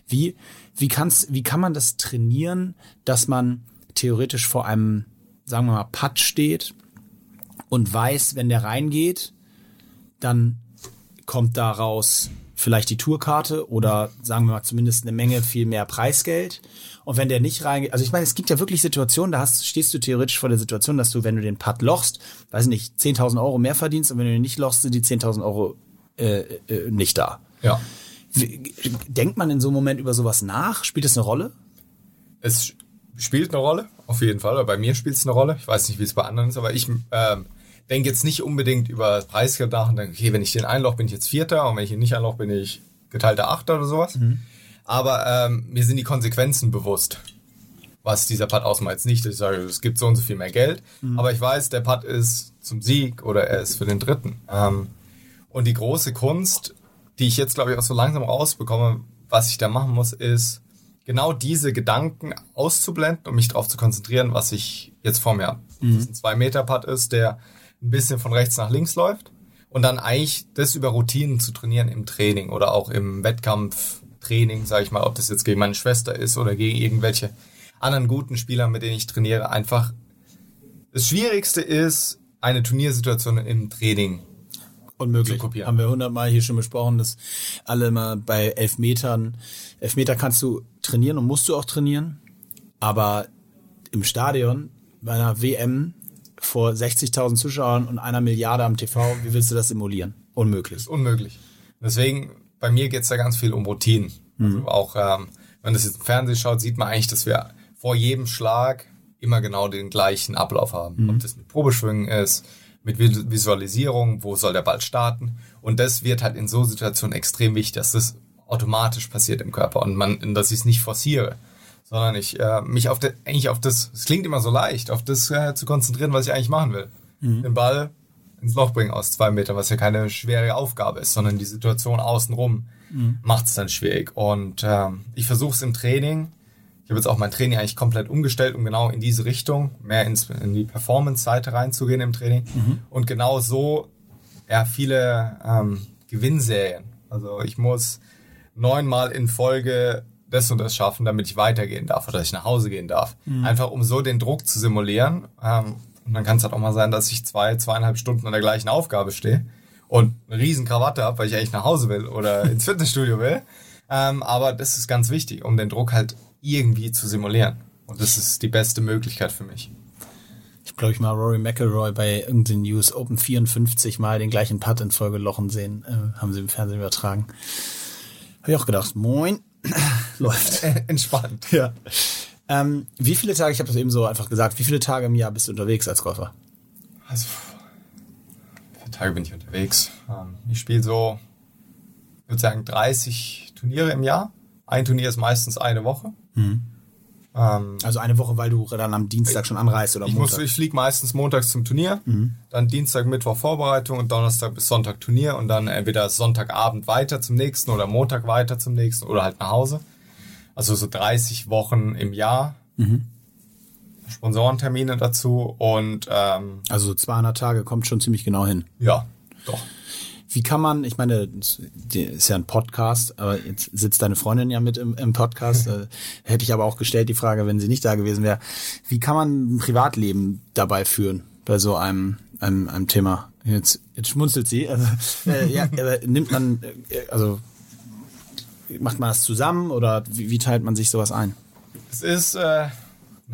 Wie kann man das trainieren, dass man theoretisch vor einem, sagen wir mal, Putt steht und weiß, wenn der reingeht, dann kommt daraus vielleicht die Tourkarte oder sagen wir mal zumindest eine Menge viel mehr Preisgeld. Und wenn der nicht reingeht, also ich meine, es gibt ja wirklich Situationen, da stehst du theoretisch vor der Situation, dass du, wenn du den Putt lochst, weiß nicht, 10.000 Euro mehr verdienst und wenn du den nicht lochst, sind die 10.000 Euro nicht da. Ja. Denkt man in so einem Moment über sowas nach? Spielt es eine Rolle? Es spielt eine Rolle, auf jeden Fall. Bei mir spielt es eine Rolle. Ich weiß nicht, wie es bei anderen ist, aber ich denke jetzt nicht unbedingt über Preisgeld nach und denke, okay, wenn ich den einloch, bin ich jetzt Vierter und wenn ich ihn nicht einloch, bin ich geteilter Achter oder sowas. Mhm. Aber mir sind die Konsequenzen bewusst, was dieser Putt ausmacht. Jetzt nicht, dass ich sage, es gibt so und so viel mehr Geld, aber ich weiß, der Putt ist zum Sieg oder er ist für den Dritten. Und die große Kunst, die ich jetzt, glaube ich, auch so langsam rausbekomme, was ich da machen muss, ist, genau diese Gedanken auszublenden und mich darauf zu konzentrieren, was ich jetzt vor mir habe. Das ist ein 2-Meter-Putt ist, der ein bisschen von rechts nach links läuft und dann eigentlich das über Routinen zu trainieren im Training oder auch im Wettkampftraining, sage ich mal, ob das jetzt gegen meine Schwester ist oder gegen irgendwelche anderen guten Spieler, mit denen ich trainiere. Einfach das Schwierigste ist, eine Turniersituation im Training unmöglich zu kopieren. Haben wir 100-mal hier schon besprochen, dass alle mal bei Elfmeter kannst du trainieren und musst du auch trainieren, aber im Stadion bei einer WM vor 60.000 Zuschauern und 1 Milliarde am TV, wie willst du das simulieren? Unmöglich. Das ist unmöglich. Deswegen, bei mir geht es da ganz viel um Routinen. Also auch, wenn das jetzt im Fernsehen schaut, sieht man eigentlich, dass wir vor jedem Schlag immer genau den gleichen Ablauf haben. Ob das mit Probeschwingen ist, mit Visualisierung, wo soll der Ball starten. Und das wird halt in so Situationen extrem wichtig, dass das automatisch passiert im Körper und dass ich es nicht forciere, sondern ich mich auf das, es klingt immer so leicht, auf das zu konzentrieren, was ich eigentlich machen will. Den Ball ins Loch bringen aus 2 Metern, was ja keine schwere Aufgabe ist, sondern die Situation außenrum macht es dann schwierig. Und ich versuche es im Training. Ich habe jetzt auch mein Training eigentlich komplett umgestellt, um genau in diese Richtung, mehr in die Performance-Seite reinzugehen im Training. Und genau so viele Gewinnserien. Also ich muss 9-mal in Folge das und das schaffen, damit ich weitergehen darf oder dass ich nach Hause gehen darf. Einfach um so den Druck zu simulieren. Und dann kann es halt auch mal sein, dass ich 2, 2,5 Stunden an der gleichen Aufgabe stehe und eine riesen Krawatte habe, weil ich eigentlich nach Hause will oder ins Fitnessstudio will. Aber das ist ganz wichtig, um den Druck halt irgendwie zu simulieren. Und das ist die beste Möglichkeit für mich. Ich glaube, ich mal Rory McIlroy bei irgendeinem US Open 54 mal den gleichen Putt in Folge lochen sehen. Haben sie im Fernsehen übertragen. Habe ich auch gedacht, moin. Läuft. Entspannt. Ja. Wie viele Tage, ich habe das eben so einfach gesagt, wie viele Tage im Jahr bist du unterwegs als Golfer? Also, wie viele Tage bin ich unterwegs? Ich spiele so, ich würde sagen, 30 Turniere im Jahr. Ein Turnier ist meistens eine Woche. Also eine Woche, weil du dann am Dienstag schon anreist oder Montag? Ich fliege meistens montags zum Turnier, dann Dienstag, Mittwoch Vorbereitung und Donnerstag bis Sonntag Turnier und dann entweder Sonntagabend weiter zum nächsten oder Montag weiter zum nächsten oder halt nach Hause. also so 30 Wochen im Jahr. Mhm. Sponsorentermine dazu und also 200 Tage kommt schon ziemlich genau hin. Ja, doch. Wie kann man, ich meine, das ist ja ein Podcast, aber jetzt sitzt deine Freundin ja mit im Podcast, hätte ich aber auch gestellt die Frage, wenn sie nicht da gewesen wäre, wie kann man ein Privatleben dabei führen bei so einem Thema? Jetzt schmunzelt sie. Also, ja, nimmt man, also macht man das zusammen oder wie teilt man sich sowas ein? Es ist eine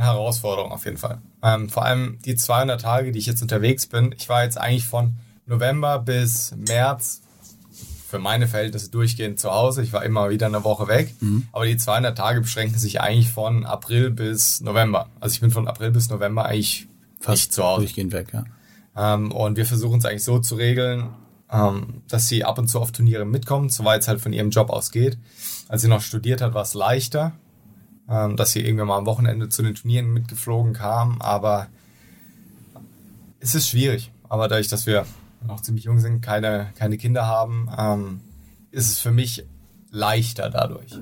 Herausforderung auf jeden Fall. Vor allem die 200 Tage, die ich jetzt unterwegs bin. Ich war jetzt eigentlich von November bis März für meine Verhältnisse durchgehend zu Hause. Ich war immer wieder eine Woche weg. Mhm. Aber die 200 Tage beschränken sich eigentlich von April bis November. Also ich bin von April bis November eigentlich fast nicht zu Hause. Durchgehend weg, ja. Und wir versuchen es eigentlich so zu regeln, dass sie ab und zu auf Turniere mitkommt, soweit es halt von ihrem Job ausgeht. Als sie noch studiert hat, war es leichter, dass sie irgendwann mal am Wochenende zu den Turnieren mitgeflogen kam, aber es ist schwierig. Aber dadurch, dass wir noch ziemlich jung sind, keine Kinder haben, ist es für mich leichter dadurch.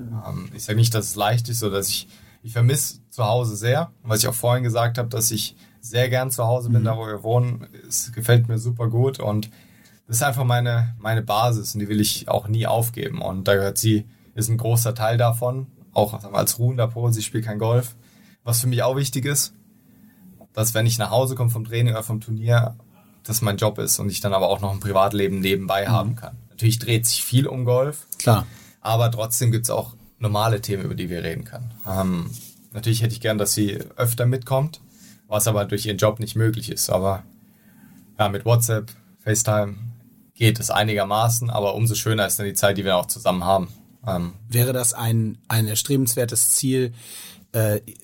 Ich sage nicht, dass es leicht ist, sondern dass ich vermisse zu Hause sehr. Und was ich auch vorhin gesagt habe, dass ich sehr gern zu Hause bin, da wo wir wohnen, es gefällt mir super gut und das ist einfach meine Basis und die will ich auch nie aufgeben und da gehört sie, ist ein großer Teil davon. Auch als ruhender Pol, sie spielt kein Golf. Was für mich auch wichtig ist, dass wenn ich nach Hause komme vom Training oder vom Turnier, das mein Job ist und ich dann aber auch noch ein Privatleben nebenbei haben kann. Natürlich dreht sich viel um Golf, klar, aber trotzdem gibt es auch normale Themen, über die wir reden können. Natürlich hätte ich gern, dass sie öfter mitkommt, was aber durch ihren Job nicht möglich ist. Aber ja, mit WhatsApp, FaceTime geht es einigermaßen, aber umso schöner ist dann die Zeit, die wir auch zusammen haben. Wäre das ein erstrebenswertes Ziel,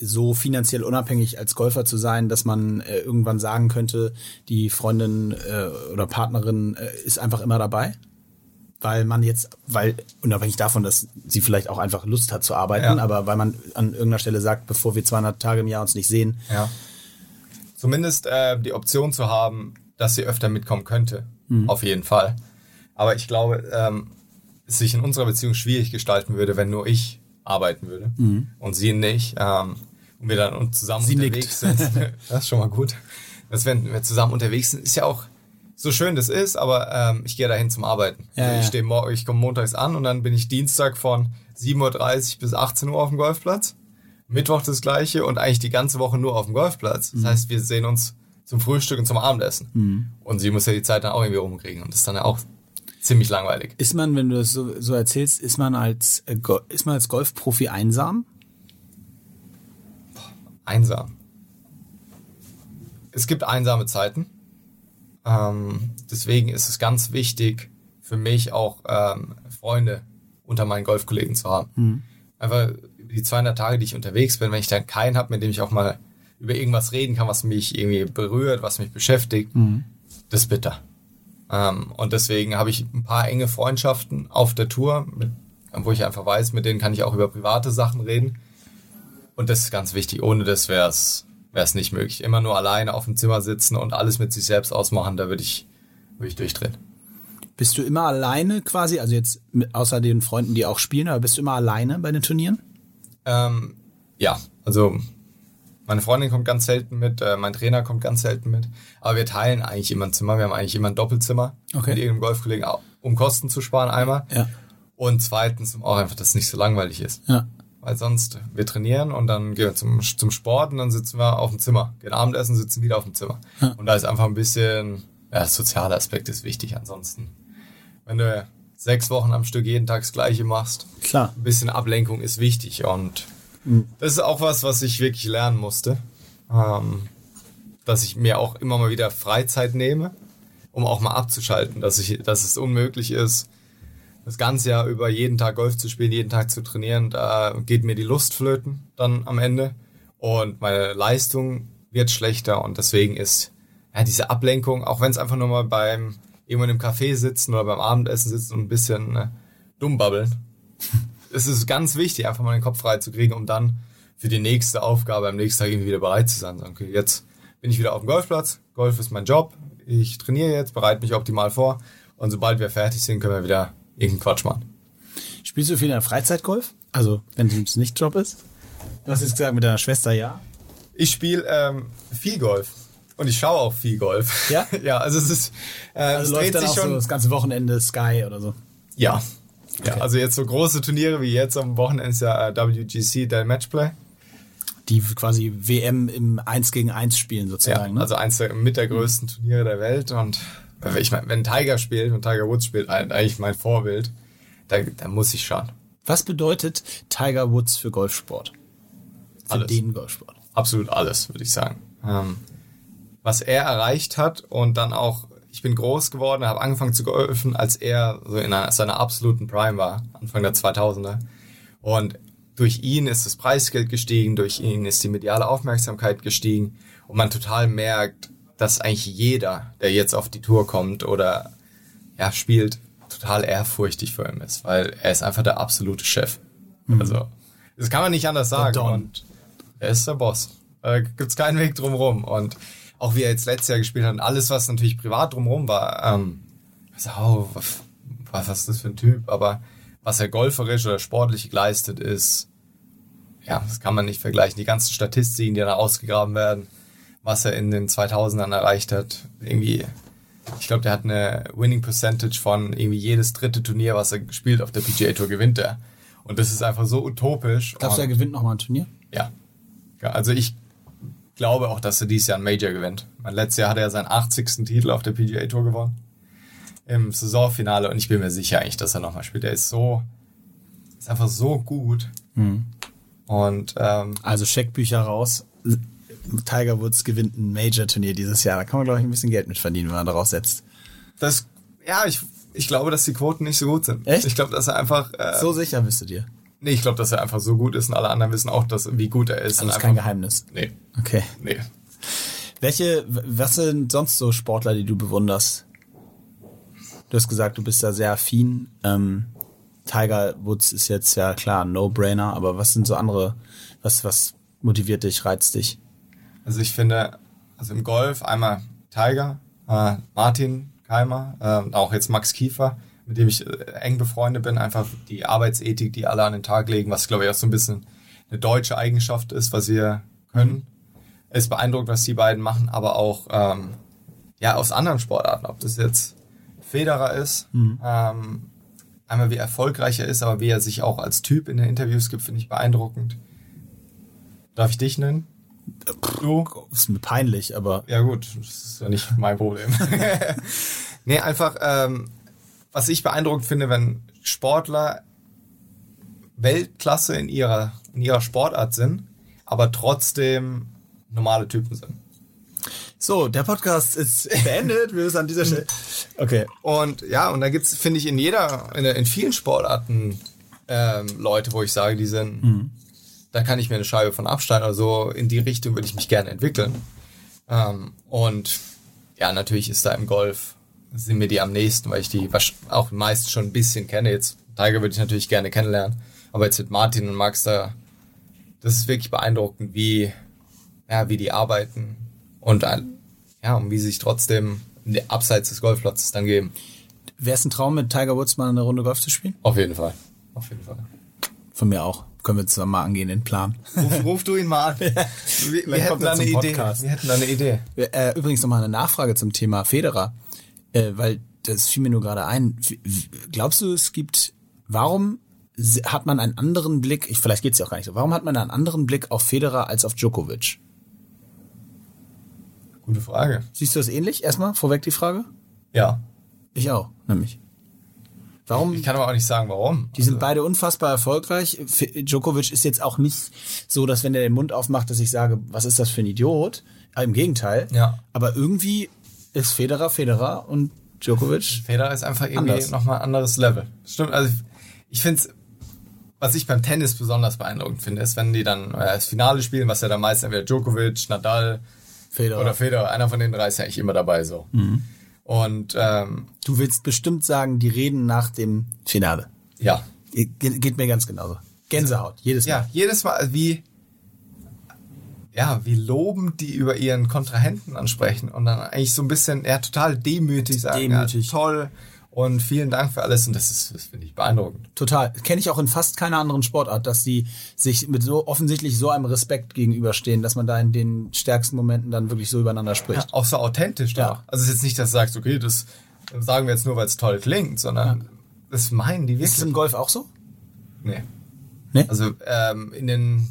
so finanziell unabhängig als Golfer zu sein, dass man irgendwann sagen könnte, die Freundin oder Partnerin ist einfach immer dabei? Weil unabhängig davon, dass sie vielleicht auch einfach Lust hat zu arbeiten, ja, aber weil man an irgendeiner Stelle sagt, bevor wir 200 Tage im Jahr uns nicht sehen. Ja. Zumindest die Option zu haben, dass sie öfter mitkommen könnte, auf jeden Fall. Aber ich glaube, sich in unserer Beziehung schwierig gestalten würde, wenn nur ich arbeiten würde und sie nicht und wir dann zusammen unterwegs sind. Das ist schon mal gut. Dass wenn wir zusammen unterwegs sind, ist ja auch so schön das ist, aber ich gehe dahin zum Arbeiten. Ja, also ich komme montags an und dann bin ich Dienstag von 7.30 Uhr bis 18 Uhr auf dem Golfplatz. Mittwoch das Gleiche und eigentlich die ganze Woche nur auf dem Golfplatz. Das heißt, wir sehen uns zum Frühstück und zum Abendessen. Und sie muss ja die Zeit dann auch irgendwie rumkriegen und das ist dann ja auch ziemlich langweilig. Ist man, wenn du das so erzählst, ist man als Golfprofi einsam? Einsam. Es gibt einsame Zeiten. Deswegen ist es ganz wichtig für mich auch Freunde unter meinen Golfkollegen zu haben. Einfach die 200 Tage, die ich unterwegs bin, wenn ich dann keinen habe, mit dem ich auch mal über irgendwas reden kann, was mich irgendwie berührt, was mich beschäftigt, das ist bitter. Und deswegen habe ich ein paar enge Freundschaften auf der Tour, wo ich einfach weiß, mit denen kann ich auch über private Sachen reden. Und das ist ganz wichtig. Ohne das wäre es nicht möglich. Immer nur alleine auf dem Zimmer sitzen und alles mit sich selbst ausmachen, da würde ich durchdrehen. Bist du immer alleine quasi, also jetzt außer den Freunden, die auch spielen, aber bist du immer alleine bei den Turnieren? Ja, also meine Freundin kommt ganz selten mit, mein Trainer kommt ganz selten mit. Aber wir teilen eigentlich immer ein Zimmer. Wir haben eigentlich immer ein Doppelzimmer mit irgendeinem Golfkollegen, um Kosten zu sparen einmal. Ja. Und zweitens, um auch einfach, dass es nicht so langweilig ist. Ja. Weil sonst, wir trainieren und dann gehen wir zum Sport und dann sitzen wir auf dem Zimmer. Gehen Abendessen, sitzen wieder auf dem Zimmer. Ja. Und da ist einfach ein bisschen, ja, der soziale Aspekt ist wichtig. Ansonsten, wenn du 6 Wochen am Stück jeden Tag das Gleiche machst, klar, ein bisschen Ablenkung ist wichtig und das ist auch was ich wirklich lernen musste, dass ich mir auch immer mal wieder Freizeit nehme, um auch mal abzuschalten, dass es unmöglich ist, das ganze Jahr über jeden Tag Golf zu spielen, jeden Tag zu trainieren, da geht mir die Lust flöten dann am Ende und meine Leistung wird schlechter und deswegen ist ja diese Ablenkung, auch wenn es einfach nur mal beim irgendwann im Café sitzen oder beim Abendessen sitzen und ein bisschen dumm babbeln, es ist ganz wichtig, einfach mal den Kopf frei zu kriegen, um dann für die nächste Aufgabe am nächsten Tag irgendwie wieder bereit zu sein. Okay, jetzt bin ich wieder auf dem Golfplatz, Golf ist mein Job, ich trainiere jetzt, bereite mich optimal vor und sobald wir fertig sind, können wir wieder irgendeinen Quatsch machen. Spielst du viel in der Freizeitgolf? Also, wenn es nicht Job ist? Du hast jetzt gesagt, mit deiner Schwester, ja. Ich spiele viel Golf. Und ich schaue auch viel Golf. Ja? Ja, also es ist... also es läuft dann sich auch schon so das ganze Wochenende Sky oder so? Ja. Okay. Ja, also jetzt so große Turniere wie jetzt am Wochenende ist ja WGC Dell Matchplay. Die quasi WM im 1-gegen-1 spielen sozusagen. Ja, ne? Also eins mit der größten Turniere der Welt. Und ich meine, wenn Tiger spielt und Tiger Woods spielt, eigentlich mein Vorbild, dann muss ich schauen. Was bedeutet Tiger Woods für Golfsport? Für alles. Den Golfsport? Absolut alles, würde ich sagen. Was er erreicht hat und dann auch, ich bin groß geworden, habe angefangen zu golfen, als er so in seiner absoluten Prime war, Anfang der 2000er. Und durch ihn ist das Preisgeld gestiegen, durch ihn ist die mediale Aufmerksamkeit gestiegen und man total merkt, dass eigentlich jeder, der jetzt auf die Tour kommt oder ja, spielt, total ehrfurchtig vor ihm ist, weil er ist einfach der absolute Chef. Mhm. Also, das kann man nicht anders sagen. Und er ist der Boss. Da gibt's keinen Weg drumherum. Und auch wie er jetzt letztes Jahr gespielt hat und alles, was natürlich privat drumherum war, was ist das für ein Typ? Aber was er golferisch oder sportlich geleistet ist, ja, das kann man nicht vergleichen. Die ganzen Statistiken, die da ausgegraben werden, was er in den 2000ern erreicht hat, irgendwie, ich glaube, der hat eine Winning Percentage von irgendwie jedes dritte Turnier, was er gespielt auf der PGA Tour, gewinnt er. Und das ist einfach so utopisch. Glaubst du, er gewinnt nochmal ein Turnier? Ja. Ja, also ich glaube auch, dass er dieses Jahr ein Major gewinnt. Letztes Jahr hat er seinen 80. Titel auf der PGA Tour gewonnen. Im Saisonfinale, und ich bin mir sicher eigentlich, dass er nochmal spielt. Er ist so, ist einfach so gut. Mhm. Und also Scheckbücher raus. Tiger Woods gewinnt ein Major-Turnier dieses Jahr. Da kann man, glaube ich, ein bisschen Geld mit verdienen, wenn man darauf setzt. Das, ja, ich glaube, dass die Quoten nicht so gut sind. Echt? Ich glaube, dass er einfach... so sicher bist du dir? Nee, ich glaube, dass er einfach so gut ist und alle anderen wissen auch, dass, wie gut er ist. Also das ist kein Geheimnis? Nee. Okay. Nee. Was sind sonst so Sportler, die du bewunderst? Du hast gesagt, du bist da sehr affin. Tiger Woods ist jetzt ja klar ein No-Brainer, aber was sind so andere, was motiviert dich, reizt dich? Also ich finde, also im Golf einmal Tiger, Martin Keimer, auch jetzt Max Kiefer, mit dem ich eng befreundet bin, einfach die Arbeitsethik, die alle an den Tag legen, was glaube ich auch so ein bisschen eine deutsche Eigenschaft ist, was wir können. Es ist beeindruckend, was die beiden machen, aber auch ja aus anderen Sportarten, ob das jetzt Federer ist, einmal wie erfolgreich er ist, aber wie er sich auch als Typ in den Interviews gibt, finde ich beeindruckend. Darf ich dich nennen? Du? Ist mir peinlich, aber... Ja gut, das ist ja nicht mein Problem. Nee, einfach, was ich beeindruckend finde, wenn Sportler Weltklasse in ihrer Sportart sind, aber trotzdem normale Typen sind. So, der Podcast ist beendet. Wir müssen an dieser Stelle. Okay. Und ja, und da gibt's, finde ich, in vielen Sportarten Leute, wo ich sage, die sind, da kann ich mir eine Scheibe von abschneiden. Also in die Richtung würde ich mich gerne entwickeln. Und ja, natürlich ist da im Golf, sind mir die am nächsten, weil ich die auch meist schon ein bisschen kenne. Jetzt Tiger würde ich natürlich gerne kennenlernen. Aber jetzt mit Martin und Max, das ist wirklich beeindruckend, wie die arbeiten. Und ja, um wie sie sich trotzdem abseits des Golfplatzes dann geben. Wäre es ein Traum, mit Tiger Woods mal eine Runde Golf zu spielen? Auf jeden Fall. Von mir auch. Können wir zusammen mal angehen, den Plan. Ruf du ihn mal an. Wir hätten da eine Idee. Übrigens nochmal eine Nachfrage zum Thema Federer. Weil das fiel mir nur gerade ein. Glaubst du, warum hat man einen anderen Blick, vielleicht geht es ja auch gar nicht so, warum hat man einen anderen Blick auf Federer als auf Djokovic? Gute Frage. Siehst du das ähnlich? Erstmal vorweg die Frage? Ja. Ich auch, nämlich. Warum? Ich kann aber auch nicht sagen, warum. Die sind beide unfassbar erfolgreich. Djokovic ist jetzt auch nicht so, dass wenn er den Mund aufmacht, dass ich sage, was ist das für ein Idiot? Aber im Gegenteil. Ja. Aber irgendwie ist Federer und Djokovic. Federer ist einfach irgendwie nochmal ein anderes Level. Stimmt, also ich finde es, was ich beim Tennis besonders beeindruckend finde, ist, wenn die dann das Finale spielen, was ja dann meist entweder Djokovic, Nadal, Federer, einer von den drei ist ja eigentlich immer dabei so. Mhm. Und du willst bestimmt sagen, die reden nach dem Finale. Ja. Geht mir ganz genauso. Gänsehaut, jedes Mal. Ja, jedes Mal, wie lobend die über ihren Kontrahenten ansprechen und dann eigentlich so ein bisschen, ja, total demütig sagen. Demütig. Ja, toll. Und vielen Dank für alles. Und das finde ich beeindruckend. Total. Kenne ich auch in fast keiner anderen Sportart, dass die sich mit so offensichtlich so einem Respekt gegenüberstehen, dass man da in den stärksten Momenten dann wirklich so übereinander spricht. Ja, auch so authentisch. Ja. Doch. Also es ist jetzt nicht, dass du sagst, okay, das sagen wir jetzt nur, weil es toll klingt, sondern das meinen die wirklich. Ist es im Golf auch so? Nee. Also in den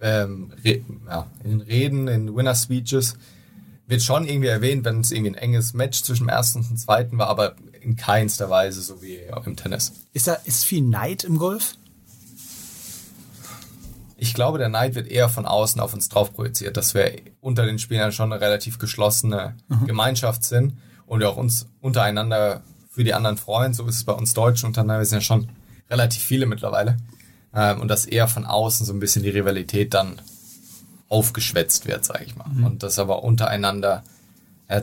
Reden, in Winner-Speeches wird schon irgendwie erwähnt, wenn es irgendwie ein enges Match zwischen dem ersten und dem zweiten war, aber in keinster Weise so wie im Tennis. Ist viel Neid im Golf? Ich glaube, der Neid wird eher von außen auf uns drauf projiziert, dass wir unter den Spielern schon eine relativ geschlossene Gemeinschaft sind und wir auch uns untereinander für die anderen freuen. So ist es bei uns Deutschen untereinander. Wir sind ja schon relativ viele mittlerweile. Und dass eher von außen so ein bisschen die Rivalität dann aufgeschwätzt wird, sage ich mal. Mhm. Und das aber untereinander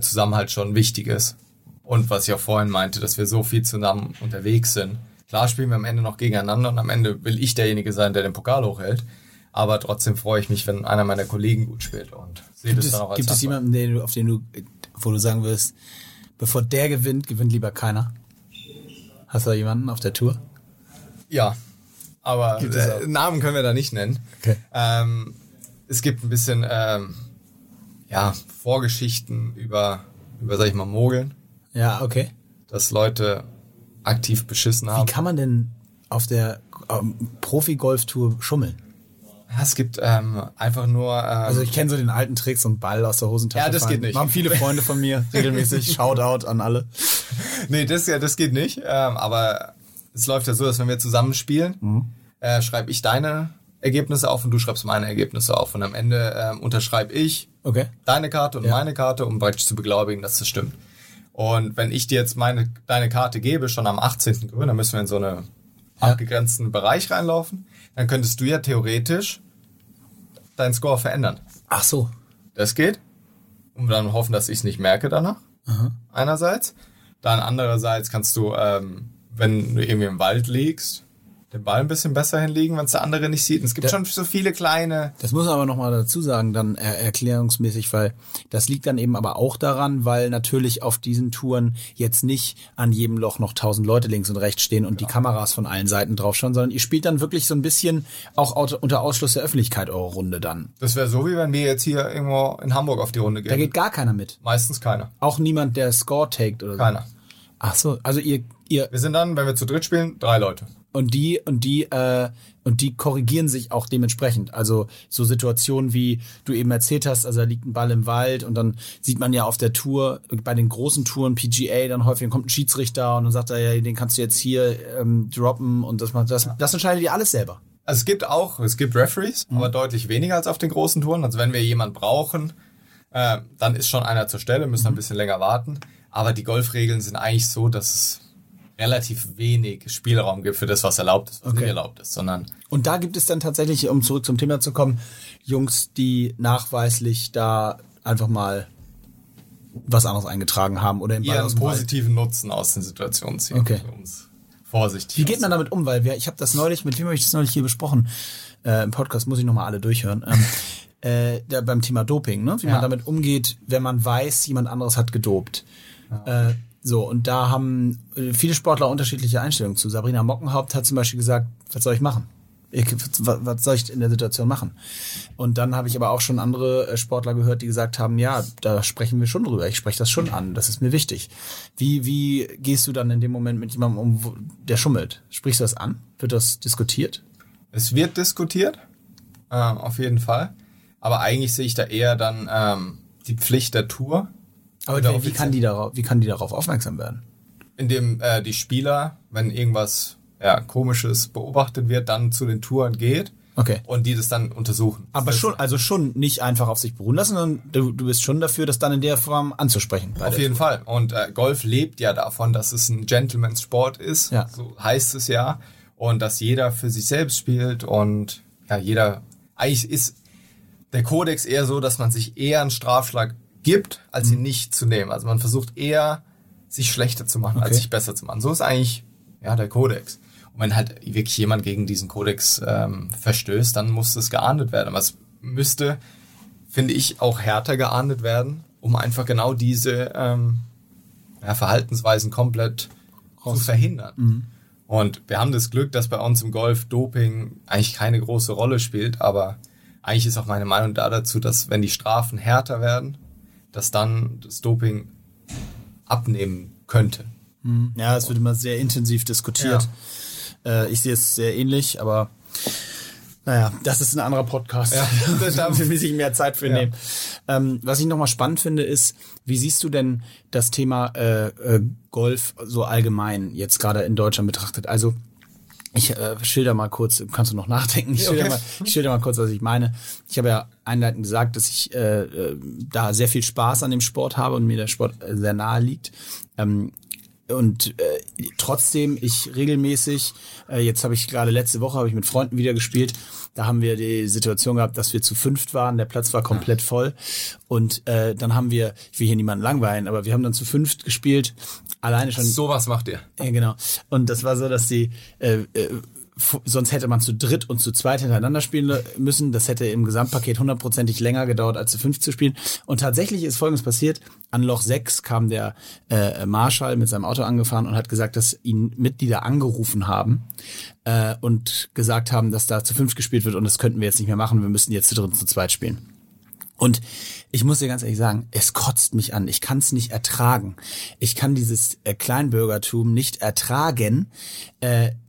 zusammen halt schon wichtig ist. Und was ich auch vorhin meinte, dass wir so viel zusammen unterwegs sind. Klar spielen wir am Ende noch gegeneinander und am Ende will ich derjenige sein, der den Pokal hochhält. Aber trotzdem freue ich mich, wenn einer meiner Kollegen gut spielt und sehe das dann auch als Gibt es jemanden, wo du sagen wirst, bevor der gewinnt lieber keiner? Hast du da jemanden auf der Tour? Ja. Aber Namen können wir da nicht nennen. Okay. Es gibt ein bisschen Vorgeschichten über, sag ich mal, Mogeln. Ja, okay. Dass Leute aktiv beschissen haben. Wie kann man denn auf der Profi-Golf-Tour schummeln? Ja, es gibt einfach nur... also ich kenne so den alten Trick, so einen Ball aus der Hosentasche. Ja, das fallen. Geht nicht. Machen viele Freunde von mir regelmäßig. Shoutout an alle. Nee, das geht nicht. Aber es läuft ja so, dass wenn wir zusammenspielen... schreibe ich deine Ergebnisse auf und du schreibst meine Ergebnisse auf. Und am Ende unterschreibe ich deine Karte und meine Karte, um praktisch zu beglaubigen, dass das stimmt. Und wenn ich dir jetzt deine Karte gebe, schon am 18. Grün, dann müssen wir in so einen abgegrenzten Bereich reinlaufen, dann könntest du ja theoretisch deinen Score verändern. Ach so. Das geht. Und dann hoffen, dass ich es nicht merke danach. Aha. Einerseits. Dann andererseits kannst du, wenn du irgendwie im Wald liegst, den Ball ein bisschen besser hinlegen, wenn es der andere nicht sieht. Und es gibt schon so viele kleine... Das muss man aber nochmal dazu sagen, dann erklärungsmäßig, weil das liegt dann eben aber auch daran, weil natürlich auf diesen Touren jetzt nicht an jedem Loch noch 1000 Leute links und rechts stehen und die Kameras von allen Seiten draufschauen, sondern ihr spielt dann wirklich so ein bisschen auch unter Ausschluss der Öffentlichkeit eure Runde dann. Das wäre so, wie wenn wir jetzt hier irgendwo in Hamburg auf die Runde gehen. Da geht gar keiner mit? Meistens keiner. Auch niemand, der Score taked oder so? Keiner. Ach so, also ihr... Wir sind dann, wenn wir zu dritt spielen, 3 Leute. Und die korrigieren sich auch dementsprechend. Also so Situationen, wie du eben erzählt hast, also da liegt ein Ball im Wald und dann sieht man ja auf der Tour, bei den großen Touren, PGA, dann häufig, dann kommt ein Schiedsrichter und dann sagt er, ja, den kannst du jetzt hier droppen und das entscheidet ihr alles selber. Also es gibt Referees, aber deutlich weniger als auf den großen Touren. Also wenn wir jemanden brauchen, dann ist schon einer zur Stelle, müssen ein bisschen länger warten. Aber die Golfregeln sind eigentlich so, dass es relativ wenig Spielraum gibt für das, was erlaubt ist, was nicht erlaubt ist, sondern... Und da gibt es dann tatsächlich, um zurück zum Thema zu kommen, Jungs, die nachweislich da einfach mal was anderes eingetragen haben oder ihren positiven Nutzen aus den Situationen ziehen. Okay. Also, um's vorsichtig. Wie geht man damit um? Weil ich habe das neulich hier besprochen, im Podcast muss ich nochmal alle durchhören, beim Thema Doping, ne? Wie man damit umgeht, wenn man weiß, jemand anderes hat gedopt. Ja. Und da haben viele Sportler unterschiedliche Einstellungen zu. Sabrina Mockenhaupt hat zum Beispiel gesagt, was soll ich machen? Was soll ich in der Situation machen? Und dann habe ich aber auch schon andere Sportler gehört, die gesagt haben, ja, da sprechen wir schon drüber. Ich spreche das schon an. Das ist mir wichtig. Wie gehst du dann in dem Moment mit jemandem um, der schummelt? Sprichst du das an? Wird das diskutiert? Es wird diskutiert, auf jeden Fall. Aber eigentlich sehe ich da eher dann die Pflicht der Tour. Aber wie kann die darauf aufmerksam werden? Indem die Spieler, wenn irgendwas Komisches beobachtet wird, dann zu den Touren geht und die das dann untersuchen. Aber schon nicht einfach auf sich beruhen lassen, sondern du bist schon dafür, das dann in der Form anzusprechen. Auf jeden Fall. Und Golf lebt ja davon, dass es ein Gentleman's-Sport ist, so heißt es ja. Und dass jeder für sich selbst spielt und jeder... Eigentlich ist der Kodex eher so, dass man sich eher einen Strafschlag gibt, als ihn nicht zu nehmen. Also man versucht eher, sich schlechter zu machen, als sich besser zu machen. So ist eigentlich der Kodex. Und wenn halt wirklich jemand gegen diesen Kodex verstößt, dann muss das geahndet werden. Aber es müsste, finde ich, auch härter geahndet werden, um einfach genau diese Verhaltensweisen komplett zu verhindern. Mhm. Und wir haben das Glück, dass bei uns im Golf Doping eigentlich keine große Rolle spielt, aber eigentlich ist auch meine Meinung dazu, dass wenn die Strafen härter werden, dass dann das Doping abnehmen könnte. Mhm. Ja, es wird immer sehr intensiv diskutiert. Ja. Ich sehe es sehr ähnlich, aber naja, das ist ein anderer Podcast. Ja, da müssen wir sich mehr Zeit für nehmen. Was ich nochmal spannend finde, ist, wie siehst du denn das Thema Golf so allgemein jetzt gerade in Deutschland betrachtet? Also ich schilder mal kurz, kannst du noch nachdenken? Ich schilder mal kurz, was ich meine. Ich habe ja einleitend gesagt, dass ich da sehr viel Spaß an dem Sport habe und mir der Sport sehr nahe liegt. Und trotzdem, ich regelmäßig, jetzt habe ich gerade letzte Woche, habe ich mit Freunden wieder gespielt, da haben wir die Situation gehabt, dass wir zu fünft waren, der Platz war komplett voll und dann haben wir, ich will hier niemanden langweilen, aber wir haben dann zu fünft gespielt, alleine schon. Sowas macht ihr. Ja, genau. Und das war so, dass die, sonst hätte man zu dritt und zu zweit hintereinander spielen müssen. Das hätte im Gesamtpaket 100%ig länger gedauert, als zu fünf zu spielen. Und tatsächlich ist Folgendes passiert. An Loch 6 kam der Marschall mit seinem Auto angefahren und hat gesagt, dass ihn Mitglieder angerufen haben und gesagt haben, dass da zu fünf gespielt wird und das könnten wir jetzt nicht mehr machen. Wir müssen jetzt zu dritt und zu zweit spielen. Und ich muss dir ganz ehrlich sagen, es kotzt mich an. Ich kann es nicht ertragen. Ich kann dieses Kleinbürgertum nicht ertragen,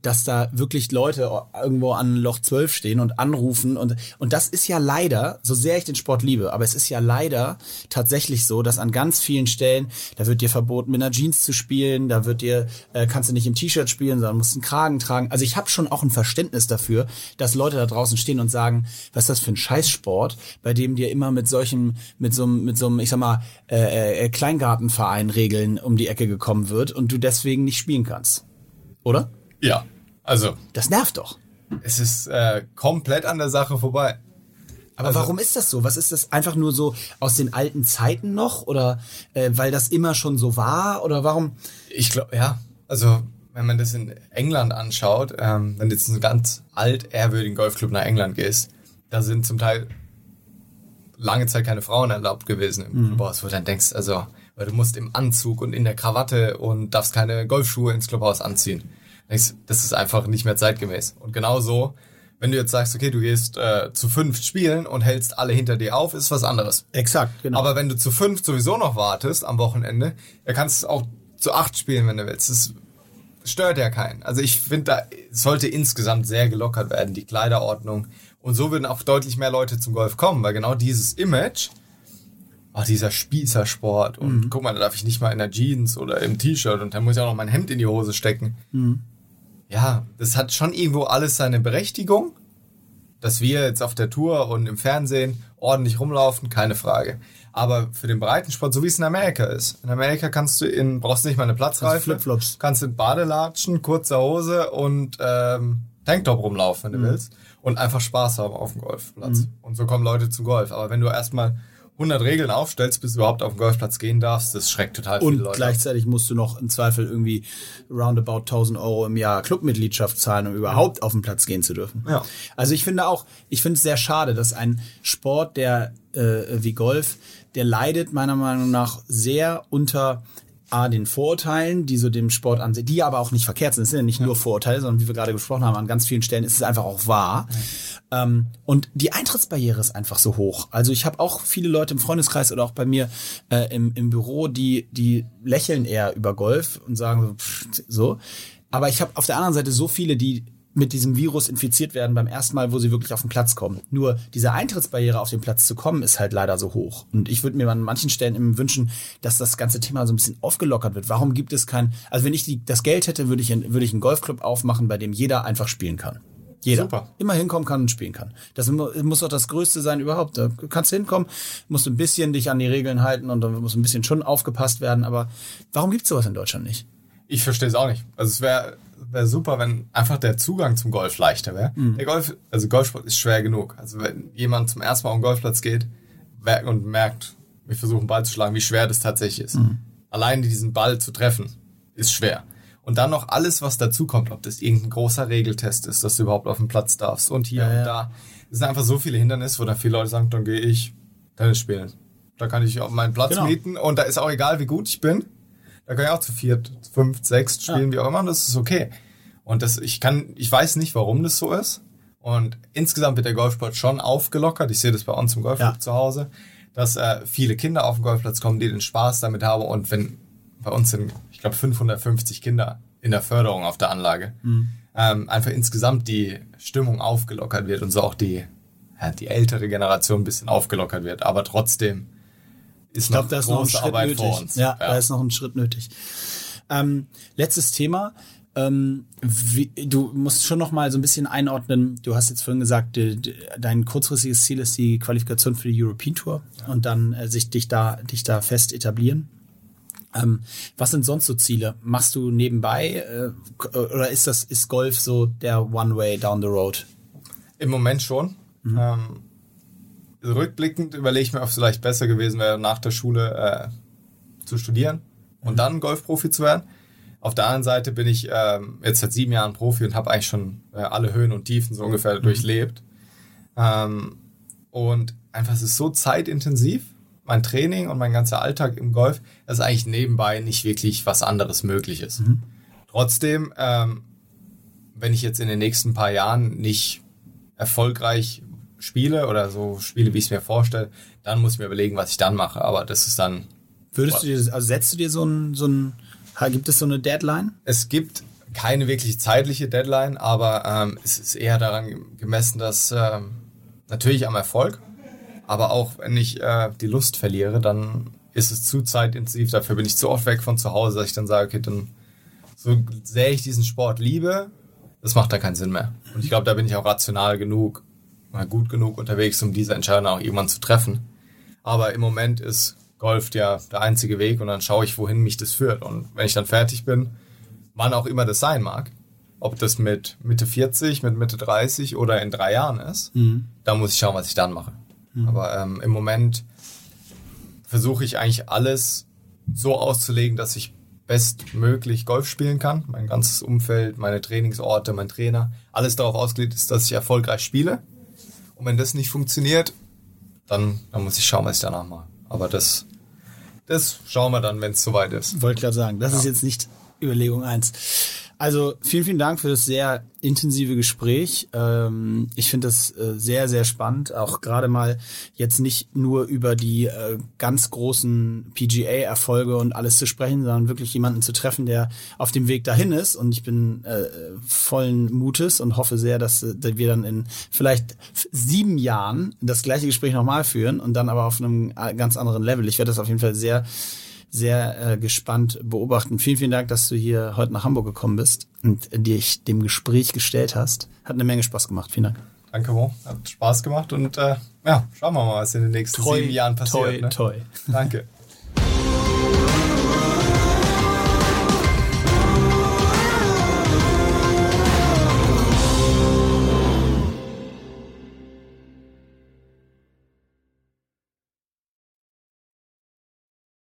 dass da wirklich Leute irgendwo an Loch 12 stehen und anrufen. Und das ist ja leider, so sehr ich den Sport liebe, aber es ist ja leider tatsächlich so, dass an ganz vielen Stellen, da wird dir verboten, mit einer Jeans zu spielen, da wird dir kannst du nicht im T-Shirt spielen, sondern musst einen Kragen tragen. Also ich habe schon auch ein Verständnis dafür, dass Leute da draußen stehen und sagen, was ist das für ein Scheißsport, bei dem dir immer mit so einem, ich sag mal, Kleingartenverein Regeln um die Ecke gekommen wird und du deswegen nicht spielen kannst. Oder? Ja, also. Das nervt doch. Es ist komplett an der Sache vorbei. Aber also, warum ist das so? Was ist das? Einfach nur so aus den alten Zeiten noch? Oder weil das immer schon so war? Oder warum? Ich glaube, ja. Also, wenn man das in England anschaut, wenn du jetzt einen ganz altehrwürdigen Golfclub nach England gehst, da sind zum Teil lange Zeit keine Frauen erlaubt gewesen im Clubhaus, wo du dann denkst, also, weil du musst im Anzug und in der Krawatte und darfst keine Golfschuhe ins Clubhaus anziehen. Denkst, das ist einfach nicht mehr zeitgemäß. Und genauso, wenn du jetzt sagst, okay, du gehst zu fünft spielen und hältst alle hinter dir auf, ist was anderes. Exakt, genau. Aber wenn du zu fünft sowieso noch wartest am Wochenende, dann kannst du auch zu acht spielen, wenn du willst. Das stört ja keinen. Also ich finde, da sollte insgesamt sehr gelockert werden, die Kleiderordnung. Und so würden auch deutlich mehr Leute zum Golf kommen, weil genau dieses Image, ach, dieser Spießersport und guck mal, da darf ich nicht mal in der Jeans oder im T-Shirt und dann muss ich auch noch mein Hemd in die Hose stecken. Mhm. Ja, das hat schon irgendwo alles seine Berechtigung, dass wir jetzt auf der Tour und im Fernsehen ordentlich rumlaufen, keine Frage. Aber für den Breitensport, so wie es in Amerika ist. In Amerika kannst du brauchst nicht mal eine Platzreife, Flipflops. Kannst in Badelatschen, kurzer Hose und Tanktop rumlaufen, wenn du willst. Und einfach Spaß haben auf dem Golfplatz. Mhm. Und so kommen Leute zum Golf. Aber wenn du erstmal 100 Regeln aufstellst, bis du überhaupt auf den Golfplatz gehen darfst, das schreckt total viele Leute. Und gleichzeitig musst du noch im Zweifel irgendwie roundabout 1.000 € im Jahr Clubmitgliedschaft zahlen, um überhaupt auf den Platz gehen zu dürfen. Ja. Also ich finde es sehr schade, dass ein Sport, der wie Golf, der leidet meiner Meinung nach sehr unter den Vorurteilen, die so dem Sport ansehen, die aber auch nicht verkehrt sind. Es sind ja nicht nur Vorurteile, sondern wie wir gerade gesprochen haben, an ganz vielen Stellen ist es einfach auch wahr. Ja. Und die Eintrittsbarriere ist einfach so hoch. Also ich habe auch viele Leute im Freundeskreis oder auch bei mir im Büro, die lächeln eher über Golf und sagen so, pff, so. Aber ich habe auf der anderen Seite so viele, die mit diesem Virus infiziert werden beim ersten Mal, wo sie wirklich auf den Platz kommen. Nur diese Eintrittsbarriere auf den Platz zu kommen, ist halt leider so hoch. Und ich würde mir an manchen Stellen eben wünschen, dass das ganze Thema so ein bisschen aufgelockert wird. Warum gibt es kein... Also wenn ich das Geld hätte, würde ich einen Golfclub aufmachen, bei dem jeder einfach spielen kann. Jeder. Super. Immer hinkommen kann und spielen kann. Das muss doch das Größte sein überhaupt. Da kannst du hinkommen, musst ein bisschen dich an die Regeln halten und dann muss ein bisschen schon aufgepasst werden. Aber warum gibt es sowas in Deutschland nicht? Ich verstehe es auch nicht. Also es wäre super, wenn einfach der Zugang zum Golf leichter wäre. Mhm. Golfsport ist schwer genug. Also wenn jemand zum ersten Mal auf den Golfplatz geht und merkt, wir versuchen Ball zu schlagen, wie schwer das tatsächlich ist. Mhm. Allein diesen Ball zu treffen, ist schwer. Und dann noch alles, was dazukommt, ob das irgendein großer Regeltest ist, dass du überhaupt auf den Platz darfst und hier und da. Es sind einfach so viele Hindernisse, wo dann viele Leute sagen, dann gehe ich Tennis spielen. Da kann ich auf meinen Platz mieten und da ist auch egal, wie gut ich bin. Da kann ich auch zu viert, fünf, sechs spielen, wie auch immer, und das ist okay. Und das, ich weiß nicht, warum das so ist. Und insgesamt wird der Golfsport schon aufgelockert. Ich sehe das bei uns im Golfclub zu Hause, dass viele Kinder auf den Golfplatz kommen, die den Spaß damit haben. Und wenn bei uns sind, ich glaube, 550 Kinder in der Förderung auf der Anlage, einfach insgesamt die Stimmung aufgelockert wird und so auch die ältere Generation ein bisschen aufgelockert wird. Aber trotzdem ist noch große Arbeit vor uns. Ja, da ist noch ein Schritt nötig. Letztes Thema. Du musst schon noch mal so ein bisschen einordnen. Du hast jetzt vorhin gesagt, dein kurzfristiges Ziel ist die Qualifikation für die European Tour und dann sich dich da fest etablieren. Was sind sonst so Ziele? Machst du nebenbei oder ist Golf so der One-Way down the road? Im Moment schon. Rückblickend überlege ich mir, ob es vielleicht besser gewesen wäre, nach der Schule zu studieren und dann Golfprofi zu werden. Auf der anderen Seite bin ich jetzt seit 7 Jahren Profi und habe eigentlich schon alle Höhen und Tiefen so ungefähr durchlebt. Und einfach, es ist so zeitintensiv, mein Training und mein ganzer Alltag im Golf, dass eigentlich nebenbei nicht wirklich was anderes möglich ist. Trotzdem, wenn ich jetzt in den nächsten paar Jahren nicht erfolgreich spiele oder so spiele, wie ich es mir vorstelle, dann muss ich mir überlegen, was ich dann mache. Aber das ist dann... setzt du dir so ein gibt es so eine Deadline? Es gibt keine wirklich zeitliche Deadline, aber es ist eher daran gemessen, dass natürlich am Erfolg, aber auch wenn ich die Lust verliere, dann ist es zu zeitintensiv. Dafür bin ich zu oft weg von zu Hause, dass ich dann sage, okay, dann so sehr ich diesen Sport liebe, das macht dann keinen Sinn mehr. Und ich glaube, da bin ich auch rational genug, gut genug unterwegs, um diese Entscheidung auch irgendwann zu treffen. Aber im Moment ist Golf ja der einzige Weg und dann schaue ich, wohin mich das führt. Und wenn ich dann fertig bin, wann auch immer das sein mag, ob das mit Mitte 40, mit Mitte 30 oder in 3 Jahren ist, dann muss ich schauen, was ich dann mache. Aber im Moment versuche ich eigentlich alles so auszulegen, dass ich bestmöglich Golf spielen kann. Mein ganzes Umfeld, meine Trainingsorte, mein Trainer, alles darauf ausgelegt ist, dass ich erfolgreich spiele. Und wenn das nicht funktioniert, dann muss ich schauen, was ich danach mache. Aber das schauen wir dann, wenn es soweit ist. Wollte gerade sagen, das ist jetzt nicht Überlegung 1. Also vielen, vielen Dank für das sehr intensive Gespräch. Ich finde das sehr, sehr spannend, auch gerade mal jetzt nicht nur über die ganz großen PGA-Erfolge und alles zu sprechen, sondern wirklich jemanden zu treffen, der auf dem Weg dahin ist. Und ich bin vollen Mutes und hoffe sehr, dass wir dann in vielleicht 7 Jahren das gleiche Gespräch nochmal führen und dann aber auf einem ganz anderen Level. Ich werde das auf jeden Fall sehr... sehr gespannt beobachten. Vielen, vielen Dank, dass du hier heute nach Hamburg gekommen bist und dich dem Gespräch gestellt hast. Hat eine Menge Spaß gemacht. Vielen Dank. Danke, Mo. Hat Spaß gemacht und schauen wir mal, was in den nächsten 7 Jahren passiert. Toi, toi. Danke.